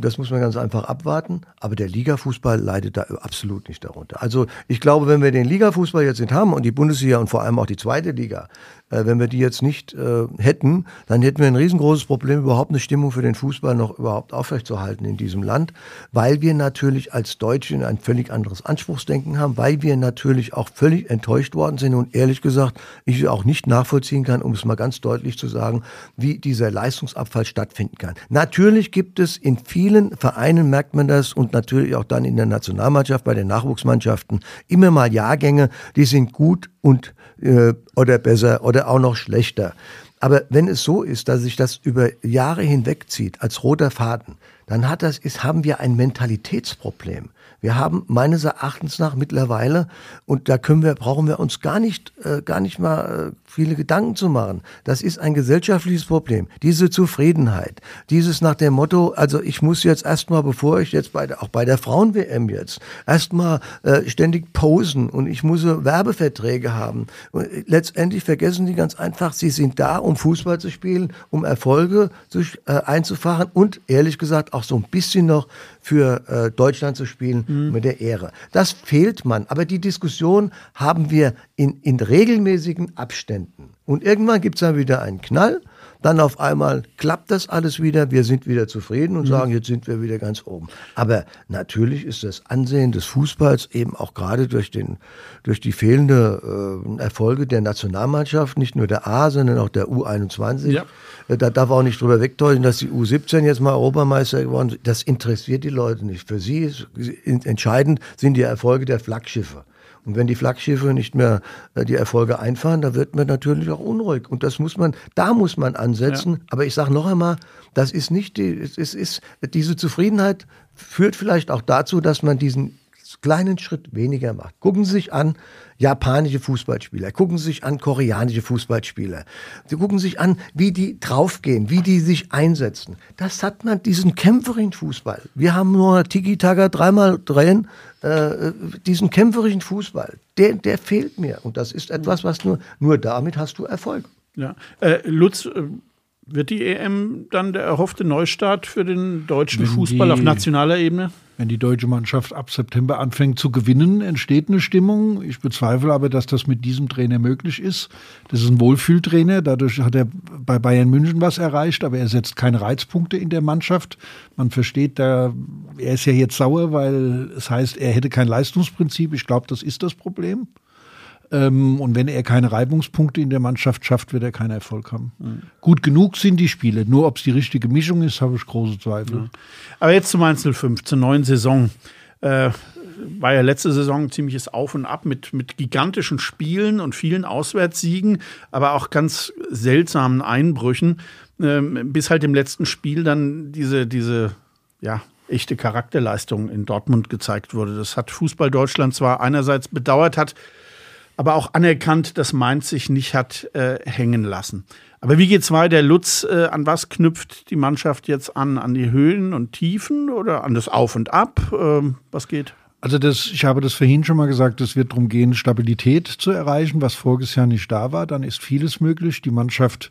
das muss man ganz einfach abwarten, aber der Ligafußball leidet da absolut nicht darunter. Also ich glaube, wenn wir den Ligafußball jetzt nicht haben und die Bundesliga und vor allem auch die zweite Liga Äh, wenn wir die jetzt nicht äh, hätten, dann hätten wir ein riesengroßes Problem, überhaupt eine Stimmung für den Fußball noch überhaupt aufrechtzuerhalten in diesem Land, weil wir natürlich als Deutsche ein völlig anderes Anspruchsdenken haben, weil wir natürlich auch völlig enttäuscht worden sind und ehrlich gesagt, ich auch nicht nachvollziehen kann, um es mal ganz deutlich zu sagen, wie dieser Leistungsabfall stattfinden kann. Natürlich gibt es in vielen Vereinen, merkt man das, und natürlich auch dann in der Nationalmannschaft, bei den Nachwuchsmannschaften, immer mal Jahrgänge, die sind gut und äh, oder besser oder auch noch schlechter. Aber wenn es so ist, dass sich das über Jahre hinwegzieht als roter Faden, dann hat das, ist, haben wir ein Mentalitätsproblem. Wir haben meines Erachtens nach mittlerweile, und da können wir, brauchen wir uns gar nicht, äh, gar nicht mal äh, viele Gedanken zu machen. Das ist ein gesellschaftliches Problem. Diese Zufriedenheit, dieses nach dem Motto, also ich muss jetzt erstmal, bevor ich jetzt bei der, auch bei der Frauen-W M jetzt, erstmal äh, ständig posen und ich muss Werbeverträge haben. Und letztendlich vergessen die ganz einfach, sie sind da, um Fußball zu spielen, um Erfolge zu, äh, einzufahren und ehrlich gesagt auch so ein bisschen noch für äh, Deutschland zu spielen, mhm, mit der Ehre. Das fehlt man. Aber die Diskussion haben wir in, in regelmäßigen Abständen. Und irgendwann gibt es dann wieder einen Knall. Dann auf einmal klappt das alles wieder. Wir sind wieder zufrieden und mhm, sagen, jetzt sind wir wieder ganz oben. Aber natürlich ist das Ansehen des Fußballs eben auch gerade durch, den, durch die fehlenden äh, Erfolge der Nationalmannschaft, nicht nur der A, sondern auch der U einundzwanzig. Ja. Da darf man auch nicht drüber wegtäuschen, dass die U siebzehn jetzt mal Europameister geworden ist. Das interessiert die Leute nicht. Für sie ist entscheidend, sind die Erfolge der Flaggschiffe. Und wenn die Flaggschiffe nicht mehr die Erfolge einfahren, da wird man natürlich auch unruhig. Und das muss man, da muss man ansetzen. Ja. Aber ich sage noch einmal, das ist nicht die, es ist, diese Zufriedenheit führt vielleicht auch dazu, dass man diesen kleinen Schritt weniger macht. Gucken Sie sich an japanische Fußballspieler, gucken Sie sich an koreanische Fußballspieler. Sie gucken sich an, wie die draufgehen, wie die sich einsetzen. Das hat man, diesen kämpferischen Fußball. Wir haben nur Tiki-Taka dreimal drehen, äh, diesen kämpferischen Fußball. Der, der fehlt mir. Und das ist etwas, was nur, nur damit hast du Erfolg. Ja, äh, Lutz, äh wird die E M dann der erhoffte Neustart für den deutschen wenn Fußball die, auf nationaler Ebene? Wenn die deutsche Mannschaft ab September anfängt zu gewinnen, entsteht eine Stimmung. Ich bezweifle aber, dass das mit diesem Trainer möglich ist. Das ist ein Wohlfühltrainer. Dadurch hat er bei Bayern München was erreicht, aber er setzt keine Reizpunkte in der Mannschaft. Man versteht, da, er ist ja jetzt sauer, weil es heißt, er hätte kein Leistungsprinzip. Ich glaube, das ist das Problem. Und wenn er keine Reibungspunkte in der Mannschaft schafft, wird er keinen Erfolg haben. Mhm. Gut genug sind die Spiele. Nur ob es die richtige Mischung ist, habe ich große Zweifel. Ja. Aber jetzt zu Mainz null fünf, zur neuen Saison. Äh, war ja letzte Saison ziemliches Auf und Ab mit, mit gigantischen Spielen und vielen Auswärtssiegen, aber auch ganz seltsamen Einbrüchen. Äh, bis halt im letzten Spiel dann diese, diese ja, echte Charakterleistung in Dortmund gezeigt wurde. Das hat Fußball Deutschland zwar einerseits bedauert, hat aber auch anerkannt, dass Mainz sich nicht hat äh, hängen lassen. Aber wie geht's weiter, Lutz? Äh, an was knüpft die Mannschaft jetzt an? An die Höhen und Tiefen oder an das Auf und Ab? Ähm, was geht? Also das, ich habe das vorhin schon mal gesagt, es wird darum gehen, Stabilität zu erreichen, was voriges Jahr nicht da war. Dann ist vieles möglich. Die Mannschaft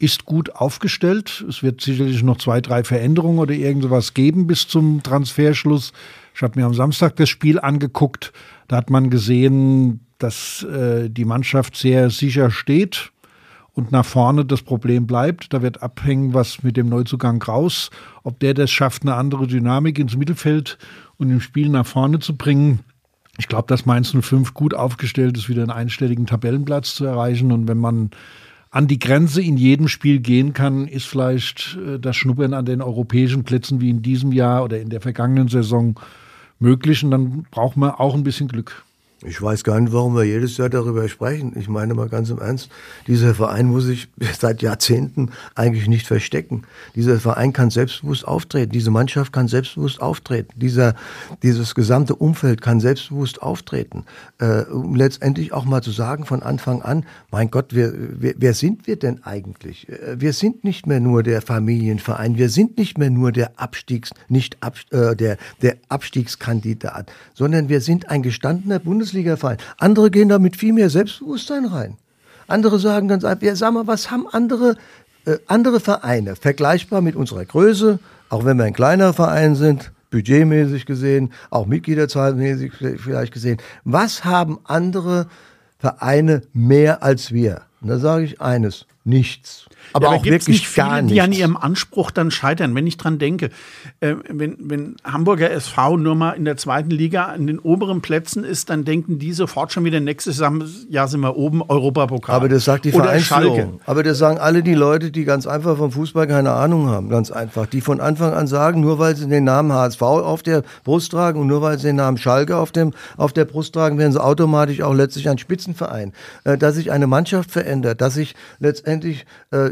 ist gut aufgestellt. Es wird sicherlich noch zwei, drei Veränderungen oder irgendwas geben bis zum Transferschluss. Ich habe mir am Samstag das Spiel angeguckt. Da hat man gesehen, dass äh, die Mannschaft sehr sicher steht und nach vorne das Problem bleibt. Da wird abhängen, was mit dem Neuzugang Kraus, ob der das schafft, eine andere Dynamik ins Mittelfeld und im Spiel nach vorne zu bringen. Ich glaube, dass Mainz null fünf gut aufgestellt ist, wieder einen einstelligen Tabellenplatz zu erreichen. Und wenn man an die Grenze in jedem Spiel gehen kann, ist vielleicht äh, das Schnuppern an den europäischen Plätzen wie in diesem Jahr oder in der vergangenen Saison möglich. Und dann braucht man auch ein bisschen Glück. Ich weiß gar nicht, warum wir jedes Jahr darüber sprechen. Ich meine mal ganz im Ernst, dieser Verein muss sich seit Jahrzehnten eigentlich nicht verstecken. Dieser Verein kann selbstbewusst auftreten, diese Mannschaft kann selbstbewusst auftreten, dieser, dieses gesamte Umfeld kann selbstbewusst auftreten. Äh, um letztendlich auch mal zu sagen von Anfang an, mein Gott, wir, wir, wer sind wir denn eigentlich? Wir sind nicht mehr nur der Familienverein, wir sind nicht mehr nur der, Abstiegs, nicht ab, äh, der, der Abstiegskandidat, sondern wir sind ein gestandener Bundesliga. Bundesliga-Verein. Andere gehen da mit viel mehr Selbstbewusstsein rein. Andere sagen ganz einfach, ja, sag mal, was haben andere, äh, andere Vereine vergleichbar mit unserer Größe, auch wenn wir ein kleiner Verein sind, budgetmäßig gesehen, auch mitgliederzahlmäßig vielleicht gesehen, was haben andere Vereine mehr als wir? Und da sage ich eines, nichts. Aber, ja, aber auch wirklich nicht viele, gar nichts. Die an ihrem Anspruch dann scheitern, wenn ich dran denke. Äh, wenn, wenn Hamburger S V nur mal in der zweiten Liga an den oberen Plätzen ist, dann denken die sofort schon wieder nächstes Jahr sind wir oben, Europapokal. Aber das sagt die Vereinsführung. Aber das sagen alle die Leute, die ganz einfach vom Fußball keine Ahnung haben, ganz einfach. Die von Anfang an sagen, nur weil sie den Namen H S V auf der Brust tragen und nur weil sie den Namen Schalke auf, dem, auf der Brust tragen, werden sie automatisch auch letztlich ein Spitzenverein. Äh, dass sich eine Mannschaft verändert, dass sich letztendlich der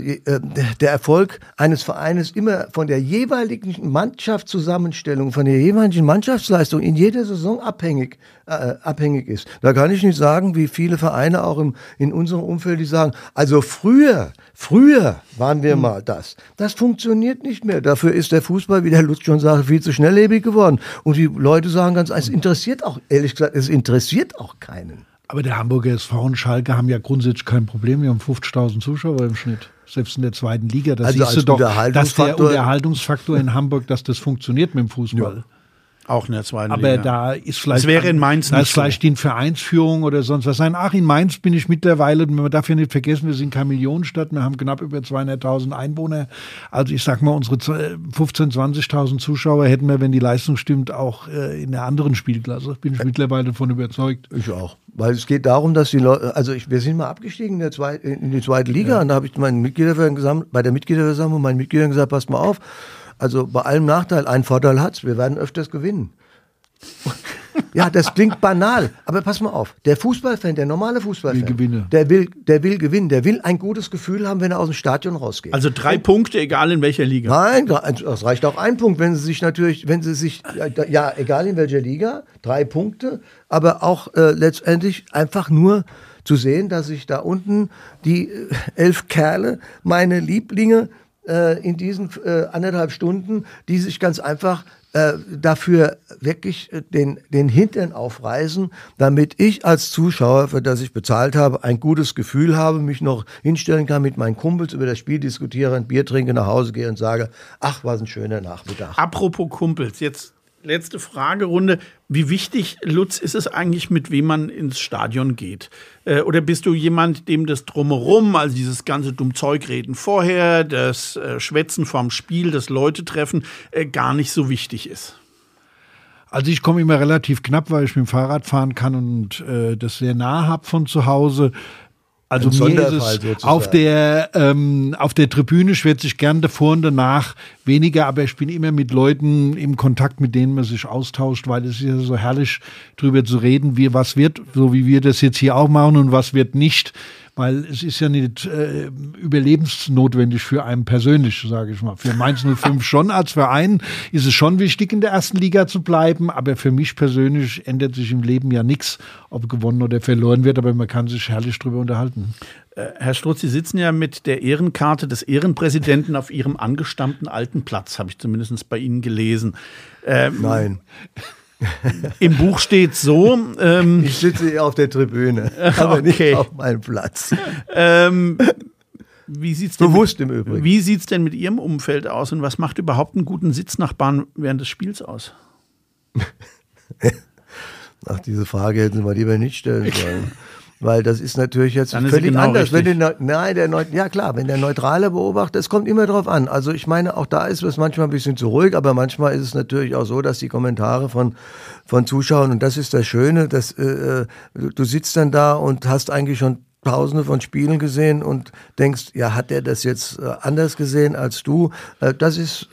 Erfolg eines Vereines immer von der jeweiligen Mannschaftszusammenstellung, von der jeweiligen Mannschaftsleistung in jeder Saison abhängig, äh, abhängig ist. Da kann ich nicht sagen, wie viele Vereine auch im, in unserem Umfeld, die sagen, also früher, früher waren wir mal das. Das funktioniert nicht mehr. Dafür ist der Fußball, wie der Lutz schon sagte, viel zu schnelllebig geworden. Und die Leute sagen ganz, es interessiert auch, ehrlich gesagt, es interessiert auch keinen. Aber der Hamburger S V und Schalke haben ja grundsätzlich kein Problem. Wir haben fünfzigtausend Zuschauer im Schnitt. Selbst in der zweiten Liga. Das also siehst du doch, dass der Unterhaltungsfaktor in Hamburg, dass das funktioniert mit dem Fußball. Ja. Auch in der zweiten Aber Liga. Aber da ist vielleicht, das wäre in Mainz da nicht ist vielleicht so. Die Vereinsführung oder sonst was sein. Ach, in Mainz bin ich mittlerweile, man darf ja nicht vergessen, wir sind keine Millionenstadt, wir haben knapp über zweihunderttausend Einwohner. Also ich sag mal, unsere fünfzehntausend, zwanzigtausend Zuschauer hätten wir, wenn die Leistung stimmt, auch äh, in einer anderen Spielklasse. Bin ich äh, mittlerweile davon überzeugt. Ich auch. Weil es geht darum, dass die Leute, also ich, wir sind mal abgestiegen in, der Zwei, in die zweite Liga, ja. Und da habe ich meinen Mitgliederversammlung, bei der Mitgliederversammlung meinen Mitgliedern gesagt, passt mal auf. Also bei allem Nachteil, einen Vorteil hat's, wir werden öfters gewinnen. Ja, das klingt banal, aber pass mal auf, der Fußballfan, der normale Fußballfan, der will, der will gewinnen, der will ein gutes Gefühl haben, wenn er aus dem Stadion rausgeht. Also drei Punkte, egal in welcher Liga? Nein, das reicht auch ein Punkt, wenn sie sich natürlich, wenn sie sich, ja, egal in welcher Liga, drei Punkte, aber auch äh, letztendlich einfach nur zu sehen, dass ich da unten die äh, elf Kerle, meine Lieblinge, in diesen äh, anderthalb Stunden, die sich ganz einfach äh, dafür wirklich den, den Hintern aufreißen, damit ich als Zuschauer, für das ich bezahlt habe, ein gutes Gefühl habe, mich noch hinstellen kann, mit meinen Kumpels über das Spiel diskutiere, ein Bier trinke, nach Hause gehe und sage, ach, was ein schöner Nachmittag. Apropos Kumpels, jetzt letzte Fragerunde. Wie wichtig, Lutz, ist es eigentlich, mit wem man ins Stadion geht? Äh, oder bist du jemand, dem das Drumherum, also dieses ganze dumm Zeugreden vorher, das äh, Schwätzen vorm Spiel, das Leute treffen, äh, gar nicht so wichtig ist? Also ich komme immer relativ knapp, weil ich mit dem Fahrrad fahren kann und äh, das sehr nah habe von zu Hause. Also mir ist es sozusagen. auf der ähm, auf der Tribüne schwätze ich gern davor und danach weniger, aber ich bin immer mit Leuten im Kontakt, mit denen man sich austauscht, weil es ist ja so herrlich, drüber zu reden, wie was wird, so wie wir das jetzt hier auch machen und was wird nicht. Weil es ist ja nicht äh, überlebensnotwendig für einen persönlich, sage ich mal. Für Mainz null fünf schon als Verein ist es schon wichtig, in der ersten Liga zu bleiben. Aber für mich persönlich ändert sich im Leben ja nichts, ob gewonnen oder verloren wird. Aber man kann sich herrlich drüber unterhalten. Äh, Herr Strutz, Sie sitzen ja mit der Ehrenkarte des Ehrenpräsidenten auf Ihrem angestammten alten Platz, habe ich zumindest bei Ihnen gelesen. Ähm, Nein. Im Buch steht so. Ähm, ich sitze eher auf der Tribüne, aber okay. Nicht auf meinem Platz. Ähm, wie sieht's denn Bewusst mit, im Übrigen. Wie sieht es denn mit Ihrem Umfeld aus und was macht überhaupt einen guten Sitznachbarn während des Spiels aus? Ach, diese Frage hätten Sie mal lieber nicht stellen sollen. Weil das ist natürlich jetzt ist völlig genau anders. Wenn der, nein, der Neu ja klar, wenn der Neutrale beobachtet, es kommt immer drauf an. Also ich meine, auch da ist es manchmal ein bisschen zu ruhig, aber manchmal ist es natürlich auch so, dass die Kommentare von, von Zuschauern, und das ist das Schöne, dass äh, du sitzt dann da und hast eigentlich schon Tausende von Spielen gesehen und denkst, ja, hat der das jetzt anders gesehen als du? Das ist,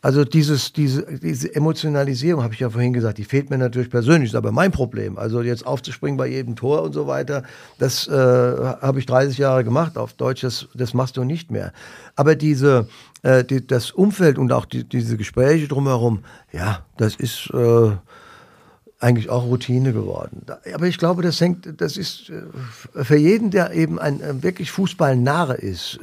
also dieses, diese, diese Emotionalisierung, habe ich ja vorhin gesagt, die fehlt mir natürlich persönlich, ist aber mein Problem. Also jetzt aufzuspringen bei jedem Tor und so weiter, das äh, habe ich dreißig Jahre gemacht auf Deutsch, das, das machst du nicht mehr. Aber diese, äh, die, das Umfeld und auch die, diese Gespräche drumherum, ja, das ist... Äh, eigentlich auch Routine geworden. Aber ich glaube, das hängt, das ist für jeden, der eben ein wirklich Fußballnarre ist,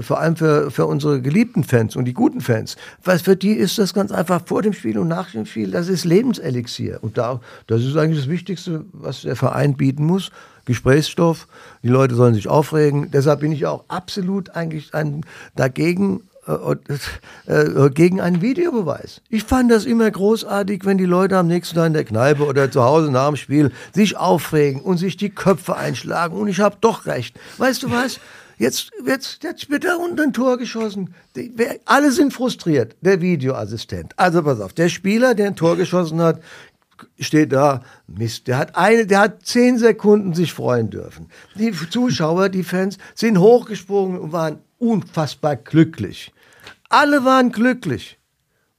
vor allem für, für unsere geliebten Fans und die guten Fans, weil für die ist das ganz einfach vor dem Spiel und nach dem Spiel, das ist Lebenselixier. Und da, das ist eigentlich das Wichtigste, was der Verein bieten muss. Gesprächsstoff, die Leute sollen sich aufregen. Deshalb bin ich auch absolut eigentlich ein, dagegen, äh, gegen einen Videobeweis. Ich fand das immer großartig, wenn die Leute am nächsten Tag in der Kneipe oder zu Hause nach dem Spiel sich aufregen und sich die Köpfe einschlagen und ich habe doch recht. Weißt du was? Jetzt, jetzt, jetzt wird da unten ein Tor geschossen. Die, wer, alle sind frustriert. Der Videoassistent. Also pass auf, der Spieler, der ein Tor geschossen hat, steht da, Mist, der hat eine, der hat zehn Sekunden sich freuen dürfen. Die Zuschauer, die Fans, sind hochgesprungen und waren unfassbar glücklich. Alle waren glücklich.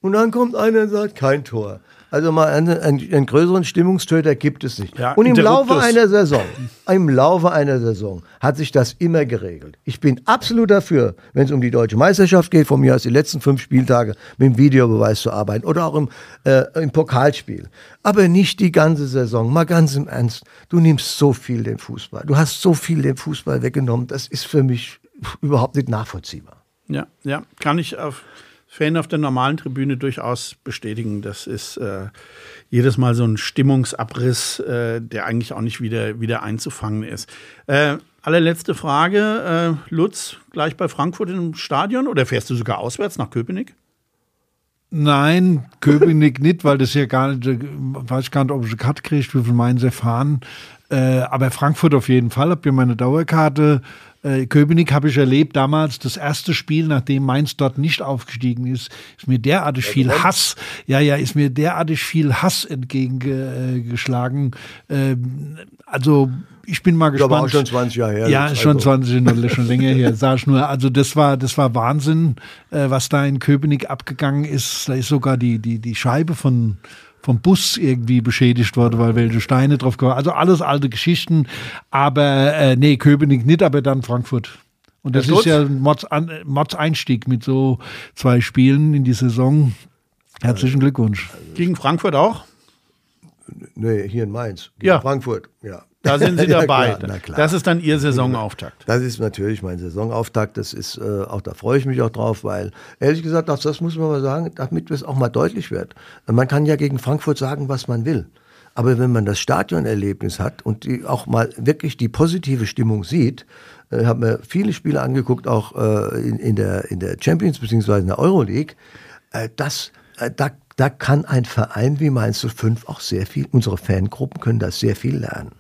Und dann kommt einer und sagt, kein Tor. Also mal einen, einen, einen größeren Stimmungstöter gibt es nicht. Ja, und im Laufe einer Saison, im Laufe einer Saison hat sich das immer geregelt. Ich bin absolut dafür, wenn es um die deutsche Meisterschaft geht, von mir aus die letzten fünf Spieltage mit dem Videobeweis zu arbeiten oder auch im, äh, im Pokalspiel. Aber nicht die ganze Saison. Mal ganz im Ernst, du nimmst so viel den Fußball. Du hast so viel den Fußball weggenommen. Das ist für mich überhaupt nicht nachvollziehbar. Ja, ja, kann ich auf... Fan auf der normalen Tribüne durchaus bestätigen. Das ist äh, jedes Mal so ein Stimmungsabriss, äh, der eigentlich auch nicht wieder, wieder einzufangen ist. Äh, allerletzte Frage. Äh, Lutz, gleich bei Frankfurt im Stadion oder fährst du sogar auswärts nach Köpenick? Nein, Köpenick nicht, weil das ja gar nicht, weiß gar nicht, ob ich eine Karte kriege, wie viel Mainzer fahren. Äh, aber Frankfurt auf jeden Fall, habt ihr meine Dauerkarte. Äh, Köpenick habe ich erlebt damals, das erste Spiel, nachdem Mainz dort nicht aufgestiegen ist, ist mir derartig ja, viel Hass, ja, ja, ist mir derartig viel Hass entgegengeschlagen. Ähm, also, ich bin mal gespannt. Aber auch schon zwanzig Jahre her. Ja, schon zwanzig, schon länger her, sag ich nur. Also, das war, das war Wahnsinn, äh, was da in Köpenick abgegangen ist. Da ist sogar die, die, die Scheibe von, vom Bus irgendwie beschädigt wurde, weil welche Steine drauf kommen. Also alles alte Geschichten. Aber äh, nee, Köpenick nicht, aber dann Frankfurt. Und das, das ist ja ein Mods, Mods Einstieg mit so zwei Spielen in die Saison. Herzlichen Glückwunsch. Gegen Frankfurt auch? Nee, hier in Mainz. Gegen ja. Frankfurt, ja. Da sind Sie dabei. Ja, klar, na klar. Das ist dann Ihr Saisonauftakt. Das ist natürlich mein Saisonauftakt. Das ist, äh, auch, da freue ich mich auch drauf, weil ehrlich gesagt, das, das muss man mal sagen, damit es auch mal deutlich wird. Man kann ja gegen Frankfurt sagen, was man will. Aber wenn man das Stadionerlebnis hat und die auch mal wirklich die positive Stimmung sieht, ich habe mir viele Spiele angeguckt, auch äh, in, in, der, in der Champions bzw. in der Euroleague, äh, das, äh, da, da kann ein Verein wie Mainz null fünf auch sehr viel, unsere Fangruppen können das sehr viel lernen.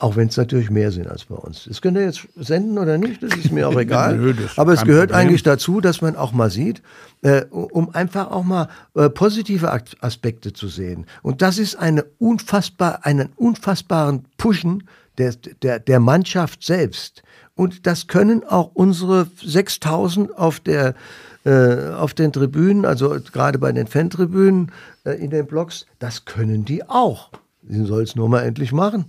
Auch wenn es natürlich mehr sind als bei uns. Das könnt ihr jetzt senden oder nicht, das ist mir auch egal. Nö, aber es gehört Problem. Eigentlich dazu, dass man auch mal sieht, äh, um einfach auch mal äh, positive Aspekte zu sehen. Und das ist eine unfassbar, einen unfassbaren Pushen der, der, der Mannschaft selbst. Und das können auch unsere sechstausend auf der äh, auf den Tribünen, also gerade bei den Fantribünen äh, in den Blocks, das können die auch. Sie sollen es nur mal endlich machen.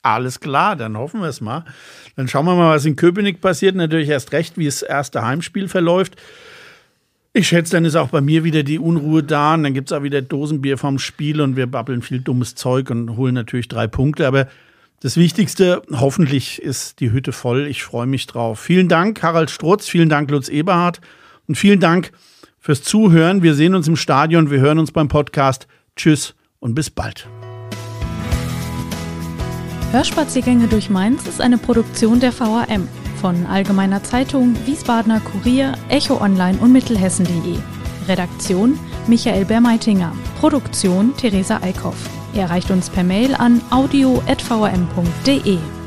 Alles klar, dann hoffen wir es mal. Dann schauen wir mal, was in Köpenick passiert. Natürlich erst recht, wie das erste Heimspiel verläuft. Ich schätze, dann ist auch bei mir wieder die Unruhe da. Und dann gibt es auch wieder Dosenbier vom Spiel und wir babbeln viel dummes Zeug und holen natürlich drei Punkte. Aber das Wichtigste, hoffentlich ist die Hütte voll. Ich freue mich drauf. Vielen Dank, Harald Strutz. Vielen Dank, Lutz Eberhardt. Und vielen Dank fürs Zuhören. Wir sehen uns im Stadion. Wir hören uns beim Podcast. Tschüss und bis bald. Hörspaziergänge durch Mainz ist eine Produktion der V A M von Allgemeiner Zeitung, Wiesbadener Kurier, Echo Online und Mittelhessen punkt de. Redaktion Michael Bermeitinger, Produktion Theresa Eickhoff. Ihr erreicht uns per Mail an audio punkt v a m punkt de.